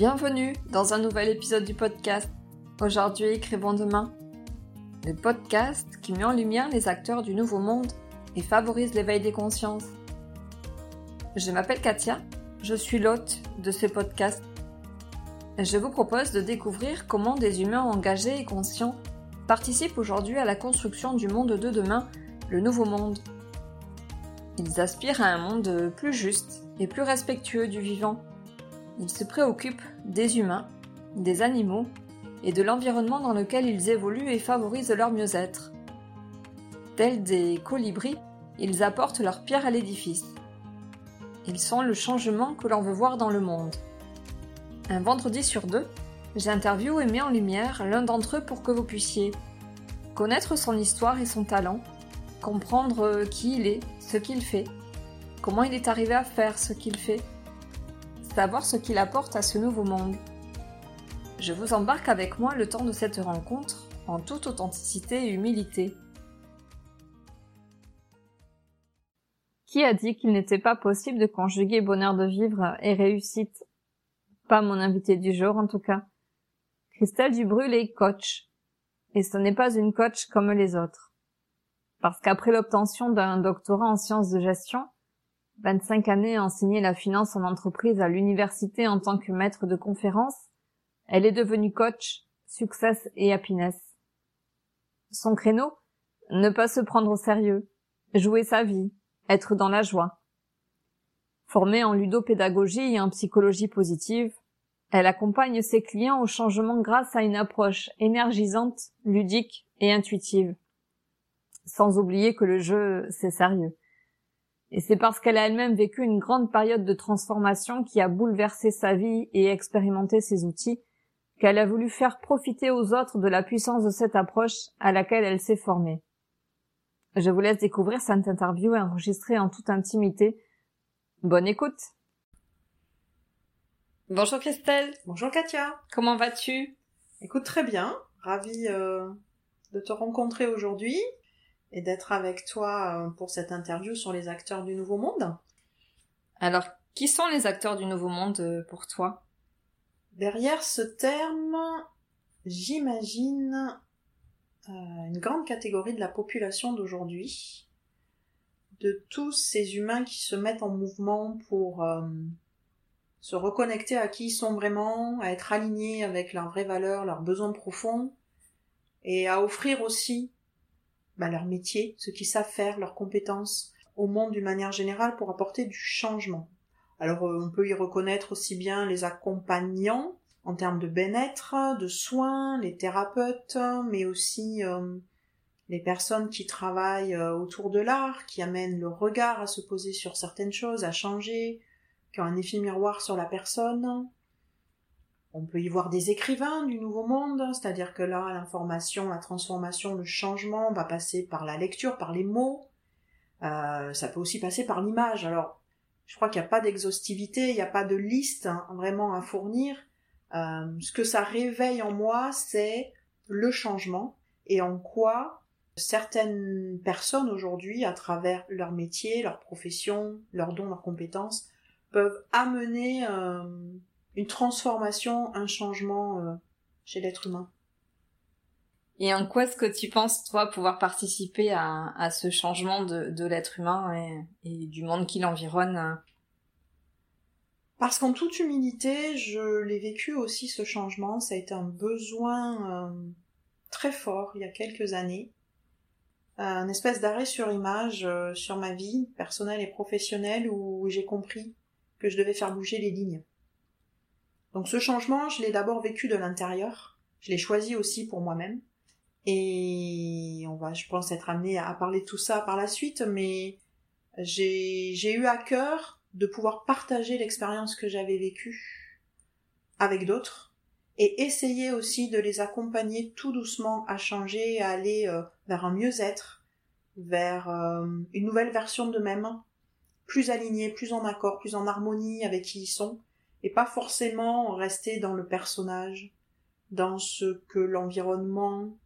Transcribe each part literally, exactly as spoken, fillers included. Bienvenue dans un nouvel épisode du podcast « Aujourd'hui, écrivons demain », le podcast qui met en lumière les acteurs du Nouveau Monde et favorise l'éveil des consciences. Je m'appelle Katia, je suis l'hôte de ce podcast. Je vous propose de découvrir comment des humains engagés et conscients participent aujourd'hui à la construction du monde de demain, le Nouveau Monde. Ils aspirent à un monde plus juste et plus respectueux du vivant. Ils se préoccupent des humains, des animaux et de l'environnement dans lequel ils évoluent et favorisent leur mieux-être. Tels des colibris, ils apportent leur pierre à l'édifice. Ils sont le changement que l'on veut voir dans le monde. Un vendredi sur deux, j'interviewe et mets en lumière l'un d'entre eux pour que vous puissiez connaître son histoire et son talent, comprendre qui il est, ce qu'il fait, comment il est arrivé à faire ce qu'il fait, savoir ce qu'il apporte à ce nouveau monde. Je vous embarque avec moi le temps de cette rencontre, en toute authenticité et humilité. Qui a dit qu'il n'était pas possible de conjuguer bonheur de vivre et réussite ? Pas mon invité du jour en tout cas. Christelle Dubrulle est coach, et ce n'est pas une coach comme les autres. Parce qu'après l'obtention d'un doctorat en sciences de gestion, vingt-cinq années à enseigner la finance en entreprise à l'université en tant que maître de conférence, elle est devenue coach, Success et Happiness. Son créneau, ne pas se prendre au sérieux, jouer sa vie, être dans la joie. Formée en ludopédagogie et en psychologie positive, elle accompagne ses clients au changement grâce à une approche énergisante, ludique et intuitive. Sans oublier que le jeu, c'est sérieux. Et c'est parce qu'elle a elle-même vécu une grande période de transformation qui a bouleversé sa vie et expérimenté ses outils, qu'elle a voulu faire profiter aux autres de la puissance de cette approche à laquelle elle s'est formée. Je vous laisse découvrir cette interview enregistrée en toute intimité. Bonne écoute. Bonjour Christelle. Bonjour Katia. Comment vas-tu ? Écoute, très bien. Ravie euh, de te rencontrer aujourd'hui et d'être avec toi pour cette interview sur les acteurs du Nouveau Monde. Alors, qui sont les acteurs du Nouveau Monde pour toi ? Derrière ce terme, j'imagine euh, une grande catégorie de la population d'aujourd'hui, de tous ces humains qui se mettent en mouvement pour euh, se reconnecter à qui ils sont vraiment, à être alignés avec leurs vraies valeurs, leurs besoins profonds, et à offrir aussi Bah, leur métier, ce qu'ils savent faire, leurs compétences, au monde d'une manière générale pour apporter du changement. Alors euh, on peut y reconnaître aussi bien les accompagnants en termes de bien-être, de soins, les thérapeutes, mais aussi euh, les personnes qui travaillent euh, autour de l'art, qui amènent le regard à se poser sur certaines choses, à changer, qui ont un effet miroir sur la personne. On peut y voir des écrivains du Nouveau Monde, c'est-à-dire que là, l'information, la transformation, le changement va passer par la lecture, par les mots. Euh, ça peut aussi passer par l'image. Alors, je crois qu'il n'y a pas d'exhaustivité, il n'y a pas de liste hein, vraiment à fournir. Euh, ce que ça réveille en moi, c'est le changement et en quoi certaines personnes aujourd'hui, à travers leur métier, leur profession, leurs dons, leurs compétences, peuvent amener... Euh, une transformation, un changement euh, chez l'être humain. Et en quoi est-ce que tu penses, toi, pouvoir participer à, à ce changement de, de l'être humain et, et du monde qui l'environne ? Parce qu'en toute humilité, je l'ai vécu aussi, ce changement. Ça a été un besoin euh, très fort, il y a quelques années. Un espèce d'arrêt sur image euh, sur ma vie, personnelle et professionnelle, où j'ai compris que je devais faire bouger les lignes. Donc ce changement, je l'ai d'abord vécu de l'intérieur, je l'ai choisi aussi pour moi-même, et on va, je pense, être amené à parler de tout ça par la suite, mais j'ai, j'ai eu à cœur de pouvoir partager l'expérience que j'avais vécue avec d'autres, et essayer aussi de les accompagner tout doucement à changer, à aller euh, vers un mieux-être, vers euh, une nouvelle version d'eux-mêmes, plus alignés, plus en accord, plus en harmonie avec qui ils sont, et pas forcément rester dans le personnage, dans ce que l'environnement,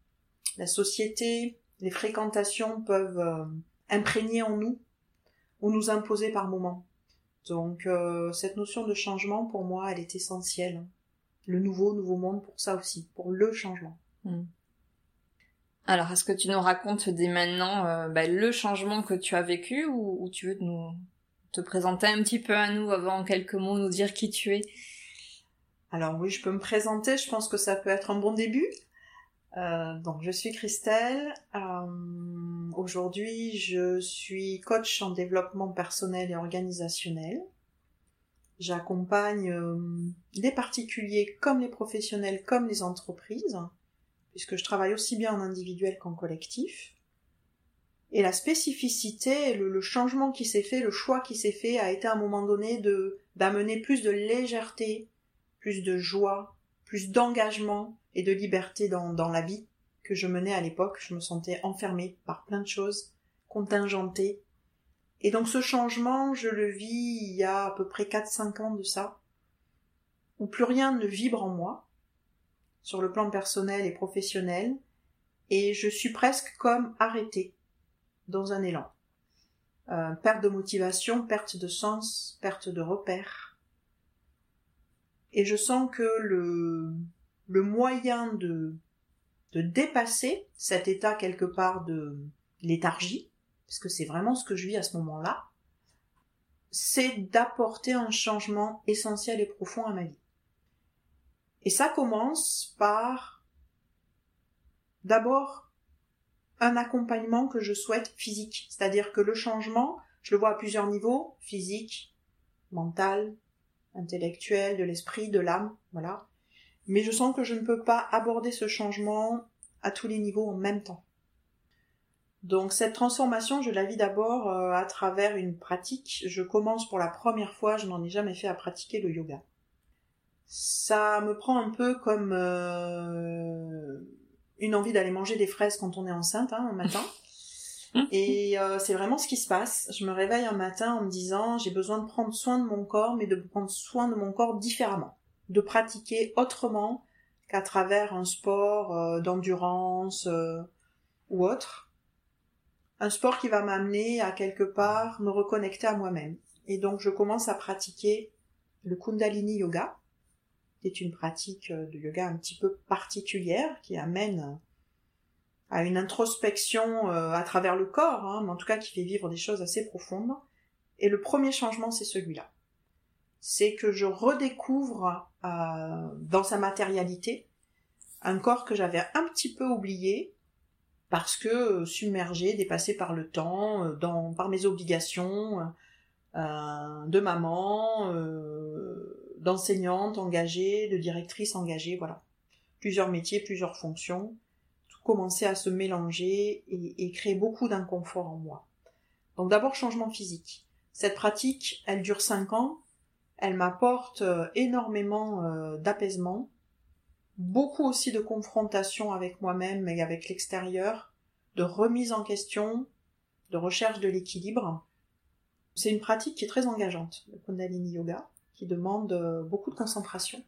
la société, les fréquentations peuvent euh, imprégner en nous ou nous imposer par moments. Donc euh, cette notion de changement, pour moi, elle est essentielle. le nouveau, nouveau monde pour ça aussi, pour le changement. Mmh. Alors, est-ce que tu nous racontes dès maintenant euh, bah, le changement que tu as vécu ou, ou tu veux nous te présenter un petit peu à nous avant, en quelques mots, nous dire qui tu es ? Alors oui, je peux me présenter, je pense que ça peut être un bon début. Euh, donc, je suis Christelle. Euh, aujourd'hui, je suis coach en développement personnel et organisationnel. J'accompagne euh, les particuliers comme les professionnels, comme les entreprises, puisque je travaille aussi bien en individuel qu'en collectif. Et la spécificité, le, le changement qui s'est fait, le choix qui s'est fait, a été à un moment donné de, d'amener plus de légèreté, plus de joie, plus d'engagement et de liberté dans, dans la vie que je menais à l'époque. Je me sentais enfermée par plein de choses, contingentée. Et donc ce changement, je le vis il y a à peu près quatre à cinq ans de ça, où plus rien ne vibre en moi, sur le plan personnel et professionnel, et je suis presque comme arrêtée dans un élan. Euh, perte de motivation, perte de sens, perte de repères. Et je sens que le... le moyen de, de dépasser cet état quelque part de léthargie, parce que c'est vraiment ce que je vis à ce moment-là, c'est d'apporter un changement essentiel et profond à ma vie. Et ça commence par, d'abord, un accompagnement que je souhaite physique, c'est-à-dire que le changement, je le vois à plusieurs niveaux, physique, mental, intellectuel, de l'esprit, de l'âme, voilà. Mais je sens que je ne peux pas aborder ce changement à tous les niveaux en même temps. Donc cette transformation, je la vis d'abord à travers une pratique. Je commence pour la première fois, je n'en ai jamais fait, à pratiquer le yoga. Ça me prend un peu comme euh, une envie d'aller manger des fraises quand on est enceinte, hein, un matin. Et euh, c'est vraiment ce qui se passe. Je me réveille un matin en me disant, j'ai besoin de prendre soin de mon corps, mais de prendre soin de mon corps différemment. De pratiquer autrement qu'à travers un sport euh, d'endurance euh, ou autre. Un sport qui va m'amener à quelque part me reconnecter à moi-même. Et donc je commence à pratiquer le Kundalini Yoga, qui est une pratique de yoga un petit peu particulière, qui amène à une introspection euh, à travers le corps, hein, mais en tout cas qui fait vivre des choses assez profondes. Et le premier changement, c'est celui-là. C'est que je redécouvre euh, dans sa matérialité un corps que j'avais un petit peu oublié parce que euh, submergé, dépassé par le temps, euh, dans, par mes obligations euh, de maman, euh, d'enseignante engagée, de directrice engagée, voilà. Plusieurs métiers, plusieurs fonctions, tout commençait à se mélanger et, et créer beaucoup d'inconfort en moi. Donc d'abord, changement physique. Cette pratique, elle dure cinq ans. Elle m'apporte énormément d'apaisement, beaucoup aussi de confrontation avec moi-même et avec l'extérieur, de remise en question, de recherche de l'équilibre. C'est une pratique qui est très engageante, le Kundalini Yoga, qui demande beaucoup de concentration,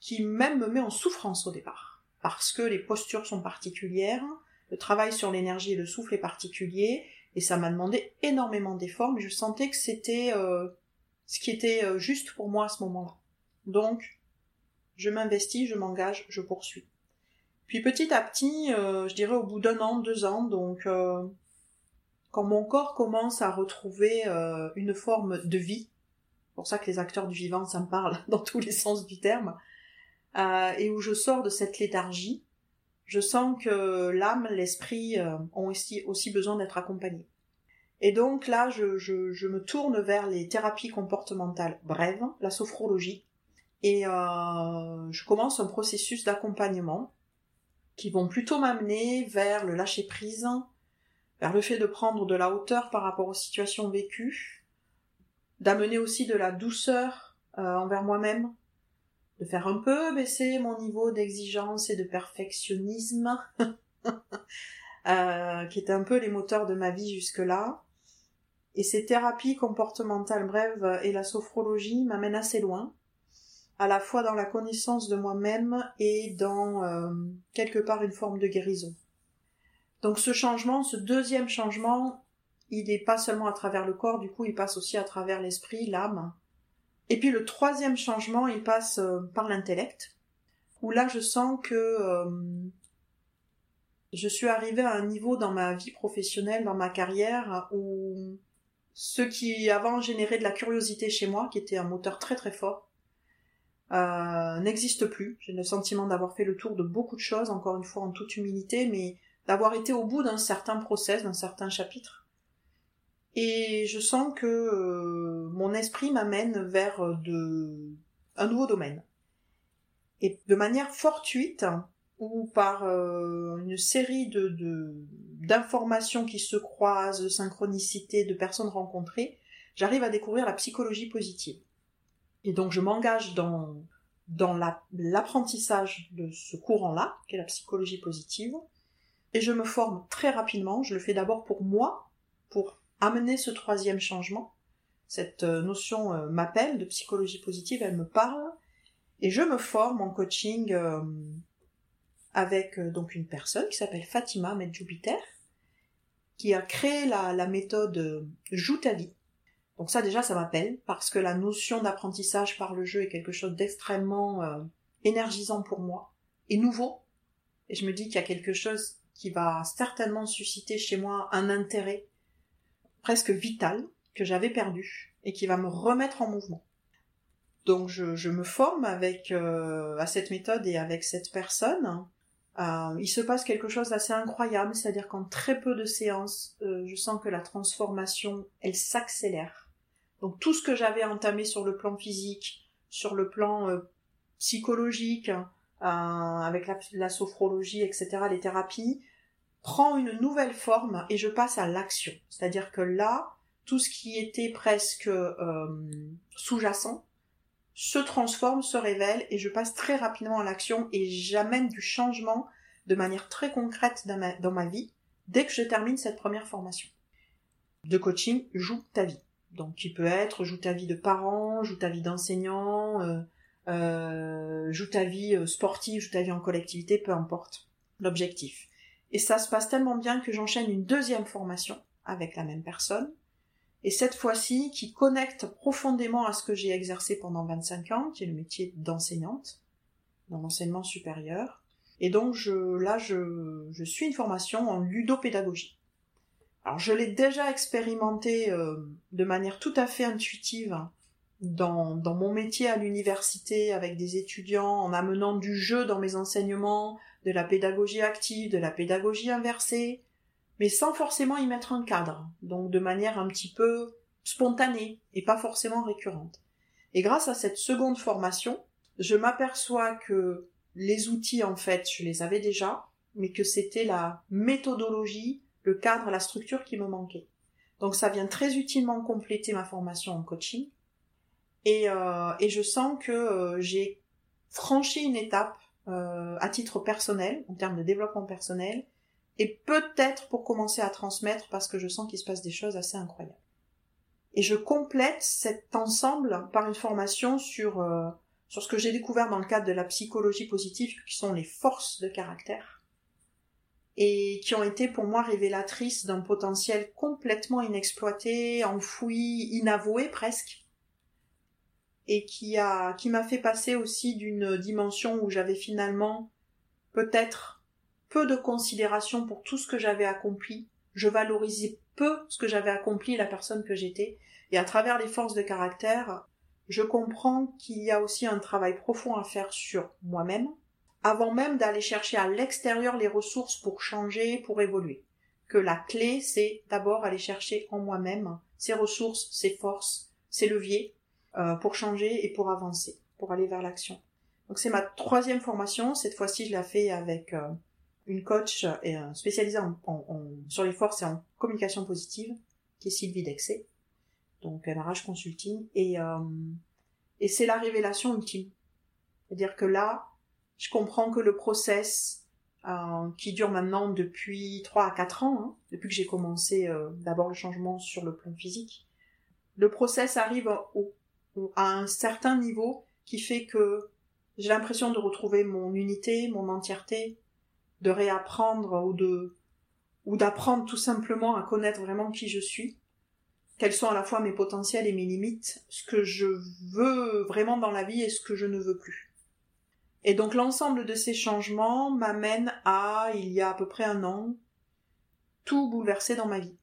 qui même me met en souffrance au départ, parce que les postures sont particulières, le travail sur l'énergie et le souffle est particulier, et ça m'a demandé énormément d'efforts, mais je sentais que c'était... Euh, ce qui était juste pour moi à ce moment-là. Donc, je m'investis, je m'engage, je poursuis. Puis petit à petit, euh, je dirais au bout d'un an, deux ans, donc euh, quand mon corps commence à retrouver euh, une forme de vie, c'est pour ça que les acteurs du vivant, ça me parle dans tous les sens du terme, euh, et où je sors de cette léthargie, je sens que l'âme, l'esprit euh, ont aussi, aussi besoin d'être accompagnés. Et donc là, je, je, je me tourne vers les thérapies comportementales brèves, la sophrologie, et euh, je commence un processus d'accompagnement qui vont plutôt m'amener vers le lâcher-prise, vers le fait de prendre de la hauteur par rapport aux situations vécues, d'amener aussi de la douceur euh, envers moi-même, de faire un peu baisser mon niveau d'exigence et de perfectionnisme, euh, qui étaient un peu les moteurs de ma vie jusque-là. Et ces thérapies comportementales brèves et la sophrologie m'amènent assez loin, à la fois dans la connaissance de moi-même et dans, euh, quelque part, une forme de guérison. Donc ce changement, ce deuxième changement, il n'est pas seulement à travers le corps, du coup il passe aussi à travers l'esprit, l'âme, Et puis le troisième changement, il passe euh, par l'intellect, où là je sens que euh, je suis arrivée à un niveau dans ma vie professionnelle, dans ma carrière, où ce qui avant générait de la curiosité chez moi, qui était un moteur très très fort, euh, n'existe plus. J'ai le sentiment d'avoir fait le tour de beaucoup de choses, encore une fois en toute humilité, mais d'avoir été au bout d'un certain process, d'un certain chapitre. Et je sens que euh, mon esprit m'amène vers de, un nouveau domaine. Et de manière fortuite, hein, ou par euh, une série de, de, d'informations qui se croisent, de synchronicités, de personnes rencontrées, j'arrive à découvrir la psychologie positive. Et donc je m'engage dans, dans la, l'apprentissage de ce courant-là, qui est la psychologie positive, et je me forme très rapidement. Je le fais d'abord pour moi, pour amener ce troisième changement. Cette notion euh, m'appelle de psychologie positive, elle me parle, et je me forme en coaching euh, avec euh, donc une personne qui s'appelle Fatima Medjubiter, qui a créé la, la méthode euh, Joutali. Donc ça déjà ça m'appelle, parce que la notion d'apprentissage par le jeu est quelque chose d'extrêmement euh, énergisant pour moi, et nouveau, et je me dis qu'il y a quelque chose qui va certainement susciter chez moi un intérêt presque vital, que j'avais perdu, et qui va me remettre en mouvement. Donc je, je me forme avec, euh, à cette méthode et avec cette personne. Euh, il se passe quelque chose d'assez incroyable, c'est-à-dire qu'en très peu de séances, euh, je sens que la transformation, elle s'accélère. Donc tout ce que j'avais entamé sur le plan physique, sur le plan euh, psychologique, euh, avec la, la sophrologie, et cetera, les thérapies, prend une nouvelle forme et je passe à l'action. C'est-à-dire que là, tout ce qui était presque euh, sous-jacent se transforme, se révèle, et je passe très rapidement à l'action et j'amène du changement de manière très concrète dans ma, dans ma vie dès que je termine cette première formation de coaching Joue ta vie. Donc qui peut être Joue ta vie de parent, Joue ta vie d'enseignant, euh, euh, Joue ta vie sportive, Joue ta vie en collectivité, peu importe l'objectif. Et ça se passe tellement bien que j'enchaîne une deuxième formation avec la même personne, et cette fois-ci qui connecte profondément à ce que j'ai exercé pendant vingt-cinq ans, qui est le métier d'enseignante, dans l'enseignement supérieur. Et donc je, là, je, je suis une formation en ludopédagogie. Alors je l'ai déjà expérimentée euh, de manière tout à fait intuitive hein, dans, dans mon métier à l'université, avec des étudiants, en amenant du jeu dans mes enseignements, de la pédagogie active, de la pédagogie inversée, mais sans forcément y mettre un cadre, donc de manière un petit peu spontanée et pas forcément récurrente. Et grâce à cette seconde formation, je m'aperçois que les outils, en fait, je les avais déjà, mais que c'était la méthodologie, le cadre, la structure qui me manquait. Donc ça vient très utilement compléter ma formation en coaching, et, euh, et je sens que euh, j'ai franchi une étape euh, à titre personnel, en termes de développement personnel, et peut-être pour commencer à transmettre, parce que je sens qu'il se passe des choses assez incroyables. Et je complète cet ensemble par une formation sur, euh, sur ce que j'ai découvert dans le cadre de la psychologie positive, qui sont les forces de caractère, et qui ont été pour moi révélatrices d'un potentiel complètement inexploité, enfoui, inavoué presque, et qui a, qui m'a fait passer aussi d'une dimension où j'avais finalement peut-être peu de considération pour tout ce que j'avais accompli, je valorisais peu ce que j'avais accompli, la personne que j'étais, et à travers les forces de caractère, je comprends qu'il y a aussi un travail profond à faire sur moi-même, avant même d'aller chercher à l'extérieur les ressources pour changer, pour évoluer. Que la clé, c'est d'abord aller chercher en moi-même ces ressources, ces forces, ces leviers, euh, pour changer et pour avancer, pour aller vers l'action. Donc c'est ma troisième formation, cette fois-ci je la fais avec... Euh, une coach spécialisée en, en, en, sur les forces et en communication positive, qui est Sylvie Dexé, donc M R H Consulting, et, euh, et c'est la révélation ultime. C'est-à-dire que là, je comprends que le process euh, qui dure maintenant depuis trois à quatre ans, hein, depuis que j'ai commencé euh, d'abord le changement sur le plan physique, le process arrive au, au, à un certain niveau qui fait que j'ai l'impression de retrouver mon unité, mon entièreté, de réapprendre ou de ou d'apprendre tout simplement à connaître vraiment qui je suis, quels sont à la fois mes potentiels et mes limites, ce que je veux vraiment dans la vie et ce que je ne veux plus. Et donc l'ensemble de ces changements m'amène à, il y a à peu près un an, tout bouleverser dans ma vie.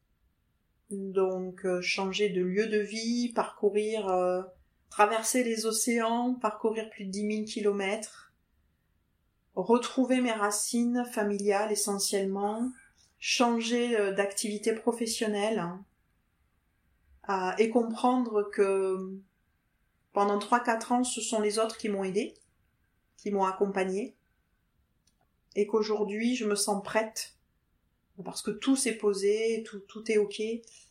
Donc euh, changer de lieu de vie, parcourir, euh, traverser les océans, parcourir plus de dix mille kilomètres, retrouver mes racines familiales essentiellement, changer euh, d'activité professionnelle hein, à, et comprendre que pendant trois à quatre ans, ce sont les autres qui m'ont aidée, qui m'ont accompagnée, et qu'aujourd'hui je me sens prête, parce que tout s'est posé, tout, tout est ok,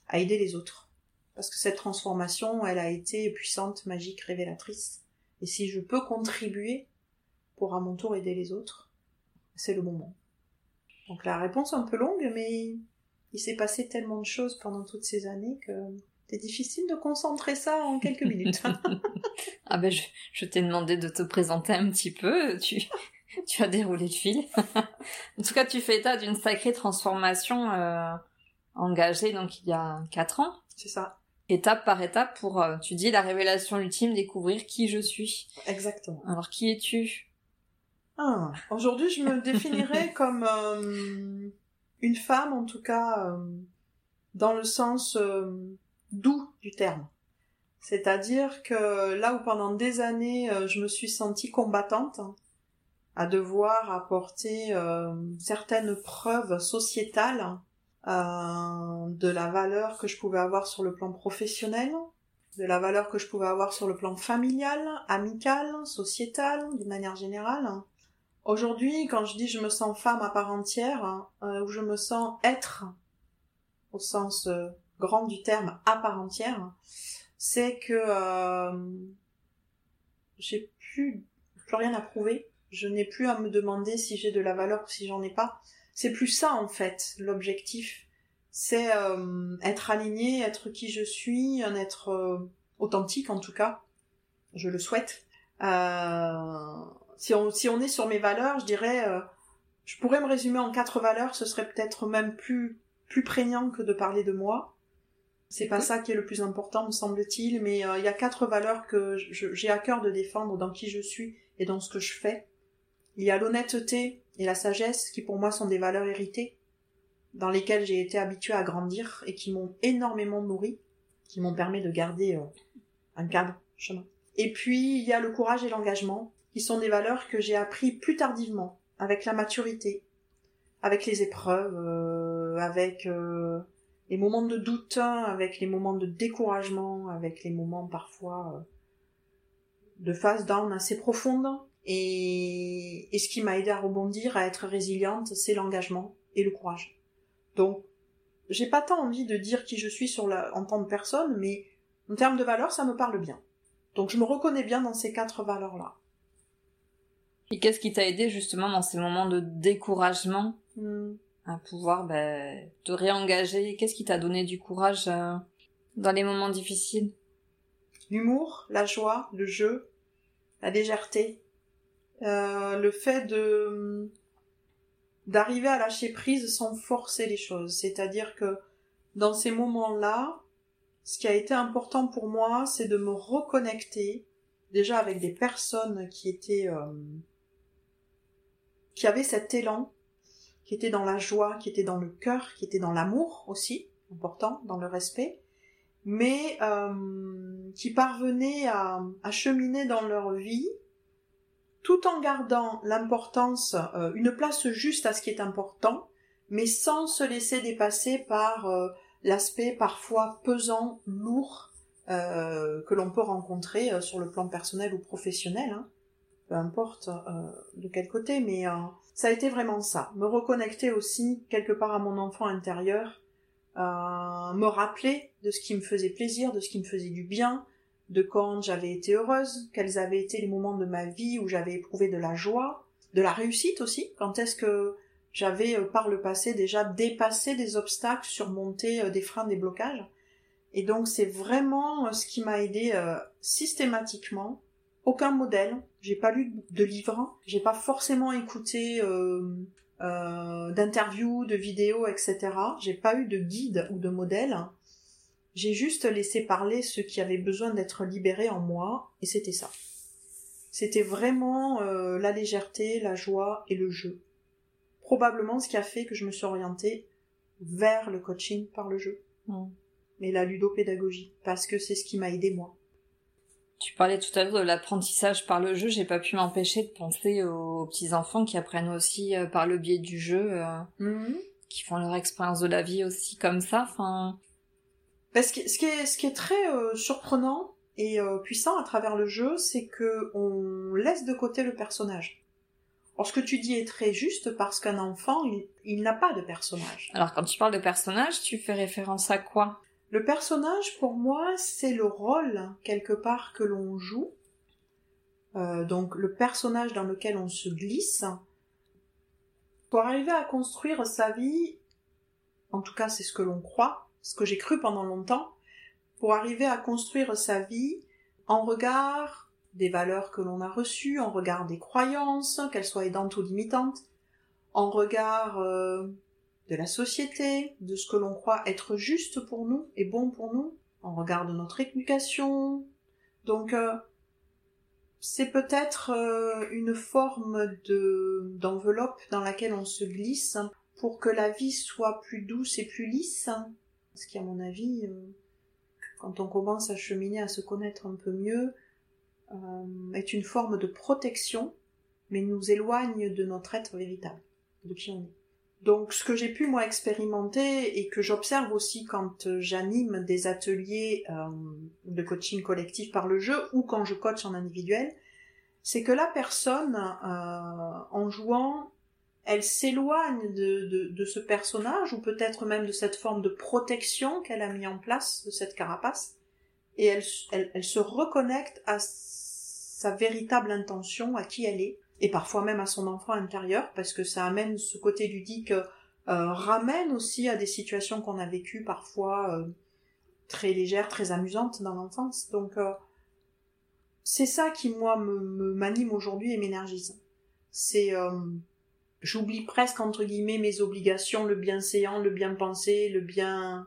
à aider les autres. Parce que cette transformation, elle a été puissante, magique, révélatrice. Et si je peux contribuer pour à mon tour aider les autres, c'est le moment. Donc la réponse est un peu longue, mais il s'est passé tellement de choses pendant toutes ces années que c'est difficile de concentrer ça en quelques minutes. Ah ben je, je t'ai demandé de te présenter un petit peu, tu... Tu as déroulé le fil. En tout cas, tu fais état d'une sacrée transformation euh, engagée donc il y a quatre ans. C'est ça. Étape par étape pour, euh, tu dis, la révélation ultime, découvrir qui je suis. Exactement. Alors, qui es-tu ? ah, Aujourd'hui, je me définirais comme euh, une femme, en tout cas, euh, dans le sens euh, doux du terme. C'est-à-dire que là où pendant des années, euh, je me suis sentie combattante, hein, à devoir apporter euh, certaines preuves sociétales euh, de la valeur que je pouvais avoir sur le plan professionnel, de la valeur que je pouvais avoir sur le plan familial, amical, sociétal, d'une manière générale. Aujourd'hui, quand je dis je me sens femme à part entière, euh, ou je me sens être, au sens euh, grand du terme, à part entière, c'est que euh, j'ai plus, plus rien à prouver. Je n'ai plus à me demander si j'ai de la valeur ou si j'en ai pas. C'est plus ça, en fait, l'objectif. C'est euh, être aligné, être qui je suis, un être euh, authentique, en tout cas. Je le souhaite. Euh, si, on, si on est sur mes valeurs, je dirais... Euh, je pourrais me résumer en quatre valeurs. Ce serait peut-être même plus, plus prégnant que de parler de moi. C'est pas ça qui est le plus important, me semble-t-il. Mais euh, il y a quatre valeurs que je, j'ai à cœur de défendre dans qui je suis et dans ce que je fais. Il y a l'honnêteté et la sagesse qui pour moi sont des valeurs héritées, dans lesquelles j'ai été habituée à grandir et qui m'ont énormément nourrie, qui m'ont permis de garder euh, un cadre, chemin. Et puis il y a le courage et l'engagement, qui sont des valeurs que j'ai appris plus tardivement, avec la maturité, avec les épreuves, euh, avec euh, les moments de doute, avec les moments de découragement, avec les moments parfois euh, de phase down assez profonde. Et, et ce qui m'a aidée à rebondir, à être résiliente, c'est l'engagement et le courage. Donc, j'ai pas tant envie de dire qui je suis sur la, en tant que personne, mais en termes de valeurs, ça me parle bien. Donc, je me reconnais bien dans ces quatre valeurs-là. Et qu'est-ce qui t'a aidée justement dans ces moments de découragement mmh. à pouvoir ben, te réengager ? Qu'est-ce qui t'a donné du courage euh, dans les moments difficiles ? L'humour, la joie, le jeu, la légèreté. Euh, le fait de d'arriver à lâcher prise sans forcer les choses, c'est-à-dire que dans ces moments-là, ce qui a été important pour moi, c'est de me reconnecter déjà avec des personnes qui étaient euh, qui avaient cet élan, qui étaient dans la joie, qui étaient dans le cœur, qui étaient dans l'amour aussi, important, dans le respect, mais euh, qui parvenaient à, à cheminer dans leur vie tout en gardant l'importance, euh, une place juste à ce qui est important, mais sans se laisser dépasser par euh, l'aspect parfois pesant, lourd, euh, que l'on peut rencontrer euh, sur le plan personnel ou professionnel, hein, peu importe euh, de quel côté, mais euh, ça a été vraiment ça. Me reconnecter aussi quelque part à mon enfant intérieur, euh, me rappeler de ce qui me faisait plaisir, de ce qui me faisait du bien, de quand j'avais été heureuse, quels avaient été les moments de ma vie où j'avais éprouvé de la joie, de la réussite aussi, quand est-ce que j'avais par le passé déjà dépassé des obstacles, surmonté des freins, des blocages. Et donc c'est vraiment ce qui m'a aidée euh, systématiquement. Aucun modèle, j'ai pas lu de livre, j'ai pas forcément écouté euh, euh, d'interviews, de vidéos, et cetera. J'ai pas eu de guide ou de modèle. J'ai juste laissé parler ce qui avait besoin d'être libéré en moi, et c'était ça. C'était vraiment euh, la légèreté, la joie et le jeu. Probablement ce qui a fait que je me suis orientée vers le coaching par le jeu. Mmh. Et la ludopédagogie, parce que c'est ce qui m'a aidée, moi. Tu parlais tout à l'heure de l'apprentissage par le jeu, j'ai pas pu m'empêcher de penser aux petits-enfants qui apprennent aussi euh, par le biais du jeu, euh, mmh. qui font leur expérience de la vie aussi comme ça, enfin... Ben, ce, qui, ce, qui est, ce qui est très euh, surprenant et euh, puissant à travers le jeu, c'est qu'on laisse de côté le personnage. Alors, ce que tu dis est très juste parce qu'un enfant, il, il n'a pas de personnage. Alors, quand tu parles de personnage, tu fais référence à quoi ? Le personnage, pour moi, c'est le rôle, quelque part, que l'on joue. Euh, donc, le personnage dans lequel on se glisse. Pour arriver à construire sa vie, en tout cas, c'est ce que l'on croit, ce que j'ai cru pendant longtemps, pour arriver à construire sa vie en regard des valeurs que l'on a reçues, en regard des croyances, qu'elles soient aidantes ou limitantes, en regard euh, de la société, de ce que l'on croit être juste pour nous et bon pour nous, en regard de notre éducation. Donc, euh, c'est peut-être euh, une forme de, d'enveloppe dans laquelle on se glisse pour que la vie soit plus douce et plus lisse. Ce qui, à mon avis, euh, quand on commence à cheminer, à se connaître un peu mieux, euh, est une forme de protection, mais nous éloigne de notre être véritable, de qui on est. Donc, ce que j'ai pu, moi, expérimenter et que j'observe aussi quand j'anime des ateliers euh, de coaching collectif par le jeu ou quand je coach en individuel, c'est que la personne, euh, en jouant, elle s'éloigne de, de, de ce personnage, ou peut-être même de cette forme de protection qu'elle a mis en place, de cette carapace, et elle, elle, elle se reconnecte à sa véritable intention, à qui elle est, et parfois même à son enfant intérieur, parce que ça amène ce côté ludique, euh, ramène aussi à des situations qu'on a vécues parfois euh, très légères, très amusantes dans l'enfance. Donc euh, c'est ça qui, moi, me, me m'anime aujourd'hui et m'énergise. C'est... Euh, J'oublie presque, entre guillemets, mes obligations, le bienséant, le bien-pensé, le bien...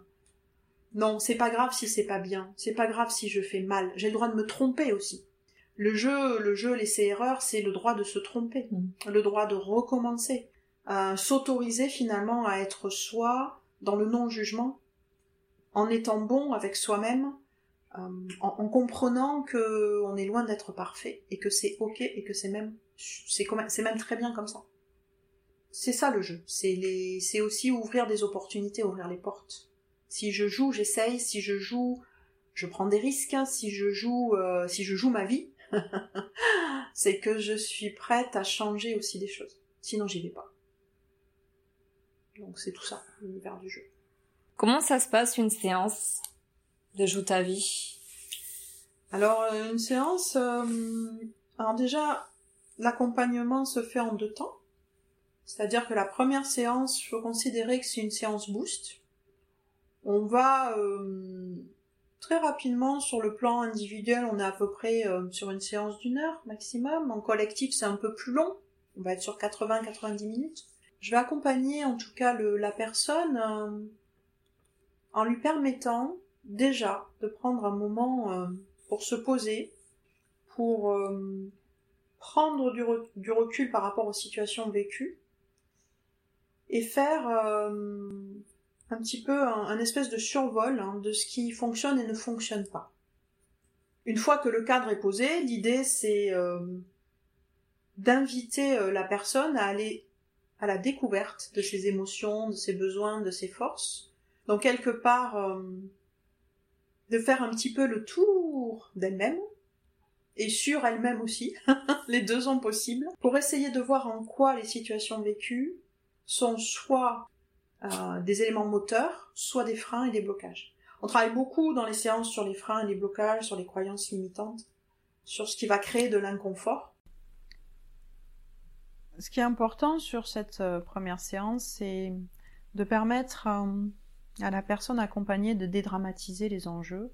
Non, c'est pas grave si c'est pas bien, c'est pas grave si je fais mal, j'ai le droit de me tromper aussi. Le jeu, le jeu, l'essai-erreur, c'est le droit de se tromper, mmh. le droit de recommencer. Euh, s'autoriser finalement à être soi dans le non-jugement, en étant bon avec soi-même, euh, en, en comprenant qu'on est loin d'être parfait, et que c'est ok, et que c'est même, c'est, c'est même très bien comme ça. C'est ça le jeu, c'est, les... c'est aussi ouvrir des opportunités, ouvrir les portes. Si je joue, j'essaye, si je joue, je prends des risques, si je joue, euh, si je joue ma vie, c'est que je suis prête à changer aussi des choses, sinon j'y vais pas. Donc c'est tout ça, l'univers du jeu. Comment ça se passe une séance de Joutali ? Alors une séance, euh... alors déjà l'accompagnement se fait en deux temps. C'est-à-dire que la première séance, il faut considérer que c'est une séance boost. On va euh, très rapidement sur le plan individuel, on est à peu près euh, sur une séance d'une heure maximum. En collectif, c'est un peu plus long, on va être sur quatre-vingts à quatre-vingt-dix minutes. Je vais accompagner en tout cas le, la personne euh, en lui permettant déjà de prendre un moment euh, pour se poser, pour euh, prendre du, re- du recul par rapport aux situations vécues, et faire euh, un petit peu un, un espèce de survol hein, de ce qui fonctionne et ne fonctionne pas. Une fois que le cadre est posé, l'idée c'est euh, d'inviter euh, la personne à aller à la découverte de ses émotions, de ses besoins, de ses forces. Donc quelque part, euh, de faire un petit peu le tour d'elle-même, et sur elle-même aussi, les deux sont possibles, pour essayer de voir en quoi les situations vécues sont soit euh, des éléments moteurs, soit des freins et des blocages. On travaille beaucoup dans les séances sur les freins et les blocages, sur les croyances limitantes, sur ce qui va créer de l'inconfort. Ce qui est important sur cette euh, première séance, c'est de permettre euh, à la personne accompagnée de dédramatiser les enjeux,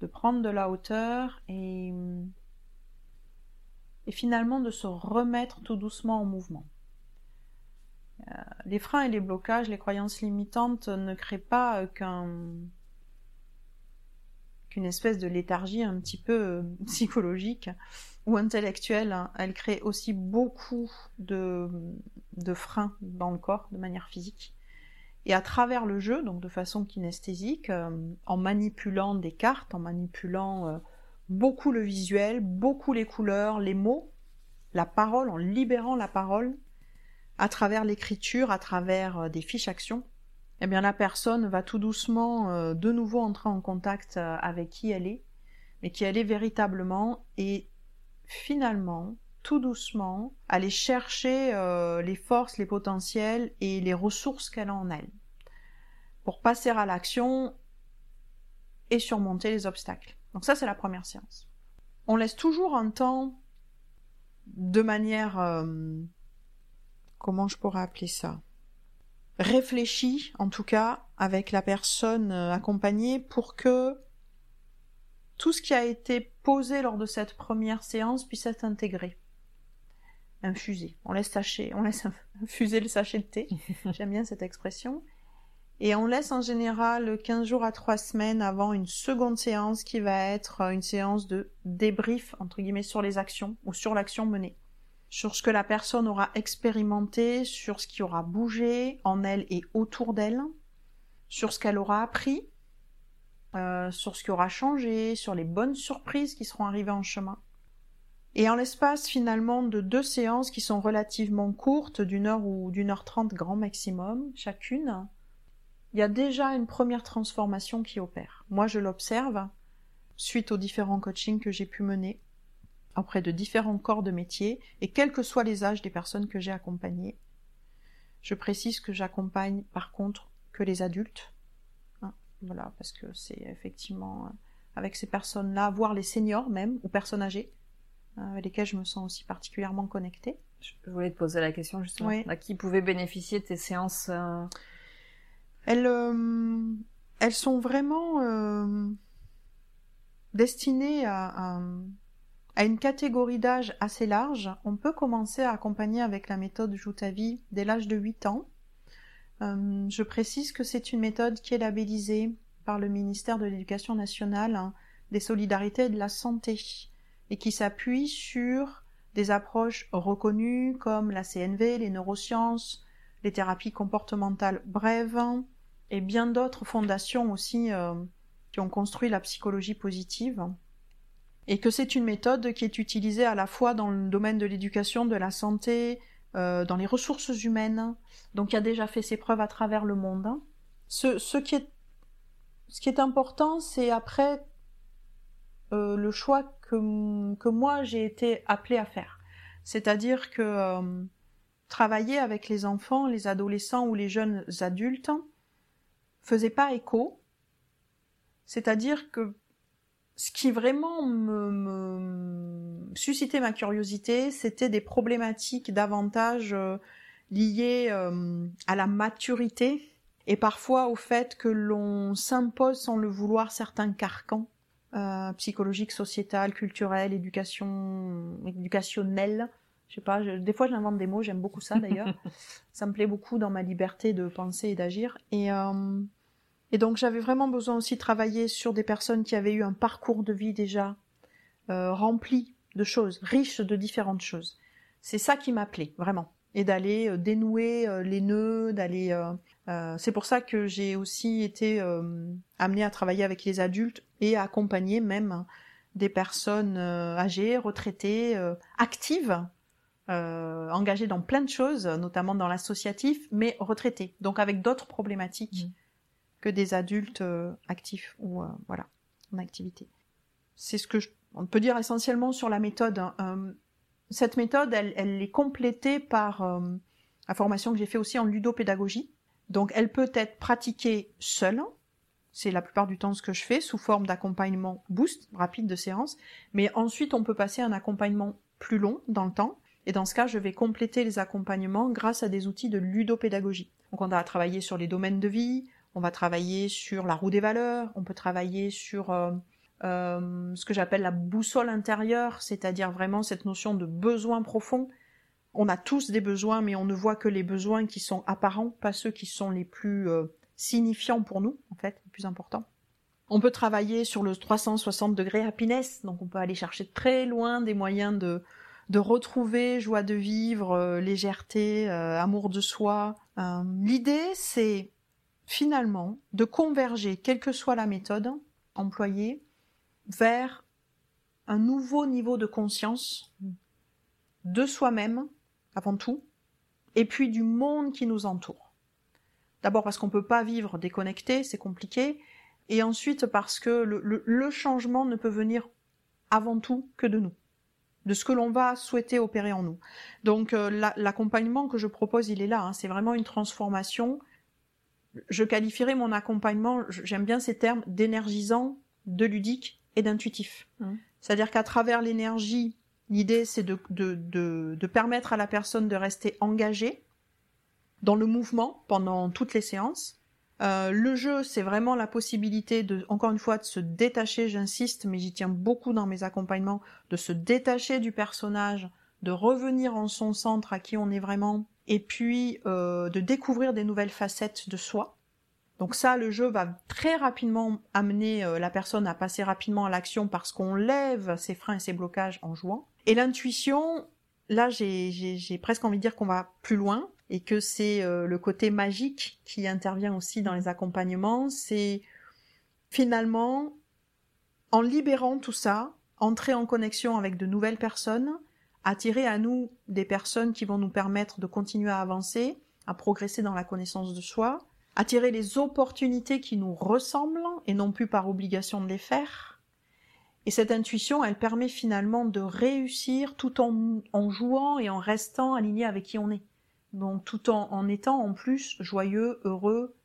de prendre de la hauteur et, et finalement de se remettre tout doucement en mouvement. Les freins et les blocages, les croyances limitantes ne créent pas qu'un, qu'une espèce de léthargie un petit peu psychologique ou intellectuelle. Elles créent aussi beaucoup de, de freins dans le corps, de manière physique. Et à travers le jeu, donc de façon kinesthésique, en manipulant des cartes, en manipulant beaucoup le visuel, beaucoup les couleurs, les mots, la parole, en libérant la parole, à travers l'écriture, à travers des fiches actions, eh bien la personne va tout doucement euh, de nouveau entrer en contact euh, avec qui elle est, mais qui elle est véritablement, et finalement, tout doucement, aller chercher euh, les forces, les potentiels et les ressources qu'elle a en elle, pour passer à l'action et surmonter les obstacles. Donc ça, c'est la première séance. On laisse toujours un temps de manière... Euh, Comment je pourrais appeler ça ? Réfléchis, en tout cas, avec la personne accompagnée pour que tout ce qui a été posé lors de cette première séance puisse être intégré. Infusé. On laisse sachet, on laisse infuser le sachet de thé. J'aime bien cette expression. Et on laisse en général quinze jours à trois semaines avant une seconde séance qui va être une séance de débrief, entre guillemets, sur les actions ou sur l'action menée, sur ce que la personne aura expérimenté, sur ce qui aura bougé en elle et autour d'elle, sur ce qu'elle aura appris, euh, sur ce qui aura changé, sur les bonnes surprises qui seront arrivées en chemin. Et en l'espace finalement de deux séances qui sont relativement courtes, d'une heure ou d'une heure trente grand maximum chacune, il y a déjà une première transformation qui opère. Moi je l'observe suite aux différents coachings que j'ai pu mener auprès de différents corps de métier, et quels que soient les âges des personnes que j'ai accompagnées. Je précise que j'accompagne, par contre, que les adultes. Hein, voilà, parce que c'est effectivement, euh, avec ces personnes-là, voire les seniors même, ou personnes âgées, euh, avec lesquelles je me sens aussi particulièrement connectée. Je voulais te poser la question, justement. Oui. À qui pouvait bénéficier de tes séances euh... Elles, euh, elles sont vraiment euh, destinées à... à À une catégorie d'âge assez large. On peut commencer à accompagner avec la méthode Joutali dès l'âge de huit ans. Euh, je précise que c'est une méthode qui est labellisée par le ministère de l'Éducation nationale, hein, des solidarités et de la santé, et qui s'appuie sur des approches reconnues comme la C N V, les neurosciences, les thérapies comportementales brèves, et bien d'autres fondations aussi euh, qui ont construit la psychologie positive. Et que c'est une méthode qui est utilisée à la fois dans le domaine de l'éducation, de la santé, euh, dans les ressources humaines, donc qui a déjà fait ses preuves à travers le monde. Ce, ce, qui, est, ce qui est important, c'est après euh, le choix que, que moi j'ai été appelée à faire. C'est-à-dire que euh, travailler avec les enfants, les adolescents ou les jeunes adultes faisait pas écho. C'est-à-dire que ce qui vraiment me, me suscitait ma curiosité, c'était des problématiques davantage euh, liées euh, à la maturité et parfois au fait que l'on s'impose sans le vouloir certains carcans euh, psychologiques, sociétales, culturels, éducation, éducationnels. Je sais pas, je, des fois j'invente des mots, j'aime beaucoup ça d'ailleurs. Ça me plaît beaucoup dans ma liberté de penser et d'agir. Et... Euh, Et donc j'avais vraiment besoin aussi de travailler sur des personnes qui avaient eu un parcours de vie déjà euh, rempli de choses, riche de différentes choses. C'est ça qui m'appelait, vraiment. Et d'aller euh, dénouer euh, les nœuds, d'aller... Euh, euh, c'est pour ça que j'ai aussi été euh, amenée à travailler avec les adultes et à accompagner même des personnes euh, âgées, retraitées, euh, actives, euh, engagées dans plein de choses, notamment dans l'associatif, mais retraitées, donc avec d'autres problématiques. Mmh. Que des adultes euh, actifs ou euh, voilà, en activité. C'est ce que je, on peut dire essentiellement sur la méthode. Hein. Euh, cette méthode, elle, elle est complétée par euh, la formation que j'ai fait aussi en ludopédagogie. Donc, elle peut être pratiquée seule. C'est la plupart du temps ce que je fais, sous forme d'accompagnement boost, rapide de séance. Mais ensuite, on peut passer à un accompagnement plus long dans le temps. Et dans ce cas, je vais compléter les accompagnements grâce à des outils de ludopédagogie. Donc, on a travaillé sur les domaines de vie, on va travailler sur la roue des valeurs, on peut travailler sur euh, euh, ce que j'appelle la boussole intérieure, c'est-à-dire vraiment cette notion de besoin profond, on a tous des besoins, mais on ne voit que les besoins qui sont apparents, pas ceux qui sont les plus euh, signifiants pour nous, en fait, les plus importants. On peut travailler sur le trois cent soixante degrés happiness, donc on peut aller chercher très loin des moyens de, de retrouver joie de vivre, euh, légèreté, euh, amour de soi. Euh, l'idée, c'est finalement de converger, quelle que soit la méthode employée, vers un nouveau niveau de conscience de soi-même, avant tout, et puis du monde qui nous entoure. D'abord parce qu'on ne peut pas vivre déconnecté, c'est compliqué, et ensuite parce que le, le, le changement ne peut venir avant tout que de nous, de ce que l'on va souhaiter opérer en nous. Donc euh, la, l'accompagnement que je propose, il est là, hein, c'est vraiment une transformation. Je qualifierais mon accompagnement, j'aime bien ces termes, d'énergisant, de ludique et d'intuitif. Mmh. C'est-à-dire qu'à travers l'énergie, l'idée, c'est de, de, de, de permettre à la personne de rester engagée dans le mouvement pendant toutes les séances. Euh, le jeu, c'est vraiment la possibilité, de, encore une fois, de se détacher, j'insiste, mais j'y tiens beaucoup dans mes accompagnements, de se détacher du personnage, de revenir en son centre à qui on est vraiment, et puis euh, de découvrir des nouvelles facettes de soi. Donc ça, le jeu va très rapidement amener euh, la personne à passer rapidement à l'action parce qu'on lève ses freins et ses blocages en jouant. Et l'intuition, là, j'ai, j'ai, j'ai presque envie de dire qu'on va plus loin et que c'est euh, le côté magique qui intervient aussi dans les accompagnements. C'est finalement, en libérant tout ça, entrer en connexion avec de nouvelles personnes, attirer à nous des personnes qui vont nous permettre de continuer à avancer, à progresser dans la connaissance de soi, attirer les opportunités qui nous ressemblent et non plus par obligation de les faire. Et cette intuition, elle permet finalement de réussir tout en, en jouant et en restant aligné avec qui on est. Donc tout en, en étant en plus joyeux, heureux,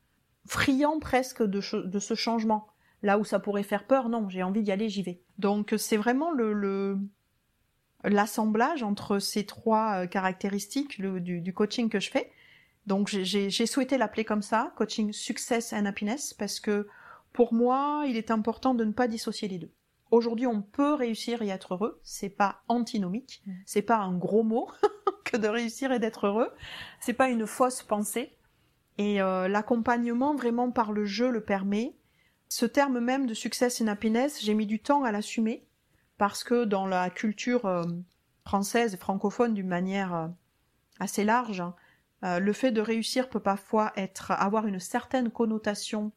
friand presque de, de ce changement. Là où ça pourrait faire peur, non, j'ai envie d'y aller, j'y vais. Donc c'est vraiment le... le l'assemblage entre ces trois caractéristiques le, du, du coaching que je fais. Donc j'ai, j'ai souhaité l'appeler comme ça, coaching Success and Happiness, parce que pour moi, il est important de ne pas dissocier les deux. Aujourd'hui, on peut réussir et être heureux, c'est pas antinomique, c'est pas un gros mot que de réussir et d'être heureux, c'est pas une fausse pensée, et euh, l'accompagnement vraiment par le jeu le permet. Ce terme même de Success and Happiness, j'ai mis du temps à l'assumer, parce que dans la culture euh, française et francophone d'une manière euh, assez large, euh, le fait de réussir peut parfois être, avoir une certaine connotation,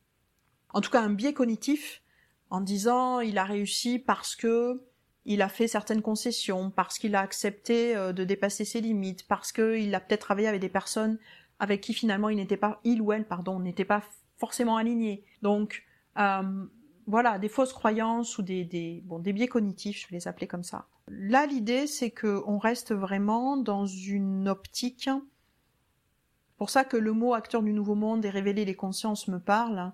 en tout cas un biais cognitif, en disant il a réussi parce que il a fait certaines concessions, parce qu'il a accepté euh, de dépasser ses limites, parce qu'il a peut-être travaillé avec des personnes avec qui finalement il n'était pas, il ou elle, pardon, n'était pas forcément aligné. Donc euh, Voilà, des fausses croyances ou des, des, bon, des biais cognitifs, je vais les appeler comme ça. Là, l'idée, c'est qu'on reste vraiment dans une optique. Pour ça que le mot « acteur du nouveau monde » et « révéler les consciences » me parle,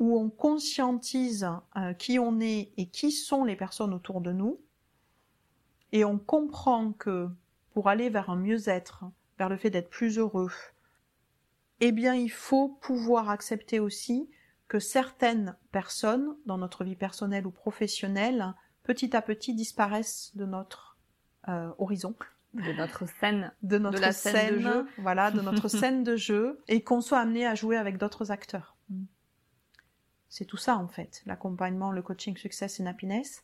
où on conscientise euh, qui on est et qui sont les personnes autour de nous, et on comprend que pour aller vers un mieux-être, vers le fait d'être plus heureux, eh bien, il faut pouvoir accepter aussi que certaines personnes, dans notre vie personnelle ou professionnelle, petit à petit disparaissent de notre euh, horizon. De notre scène. De notre de la scène, scène de jeu. Voilà, de notre scène de jeu, et qu'on soit amené à jouer avec d'autres acteurs. C'est tout ça, en fait, l'accompagnement, le coaching, Success and Happiness.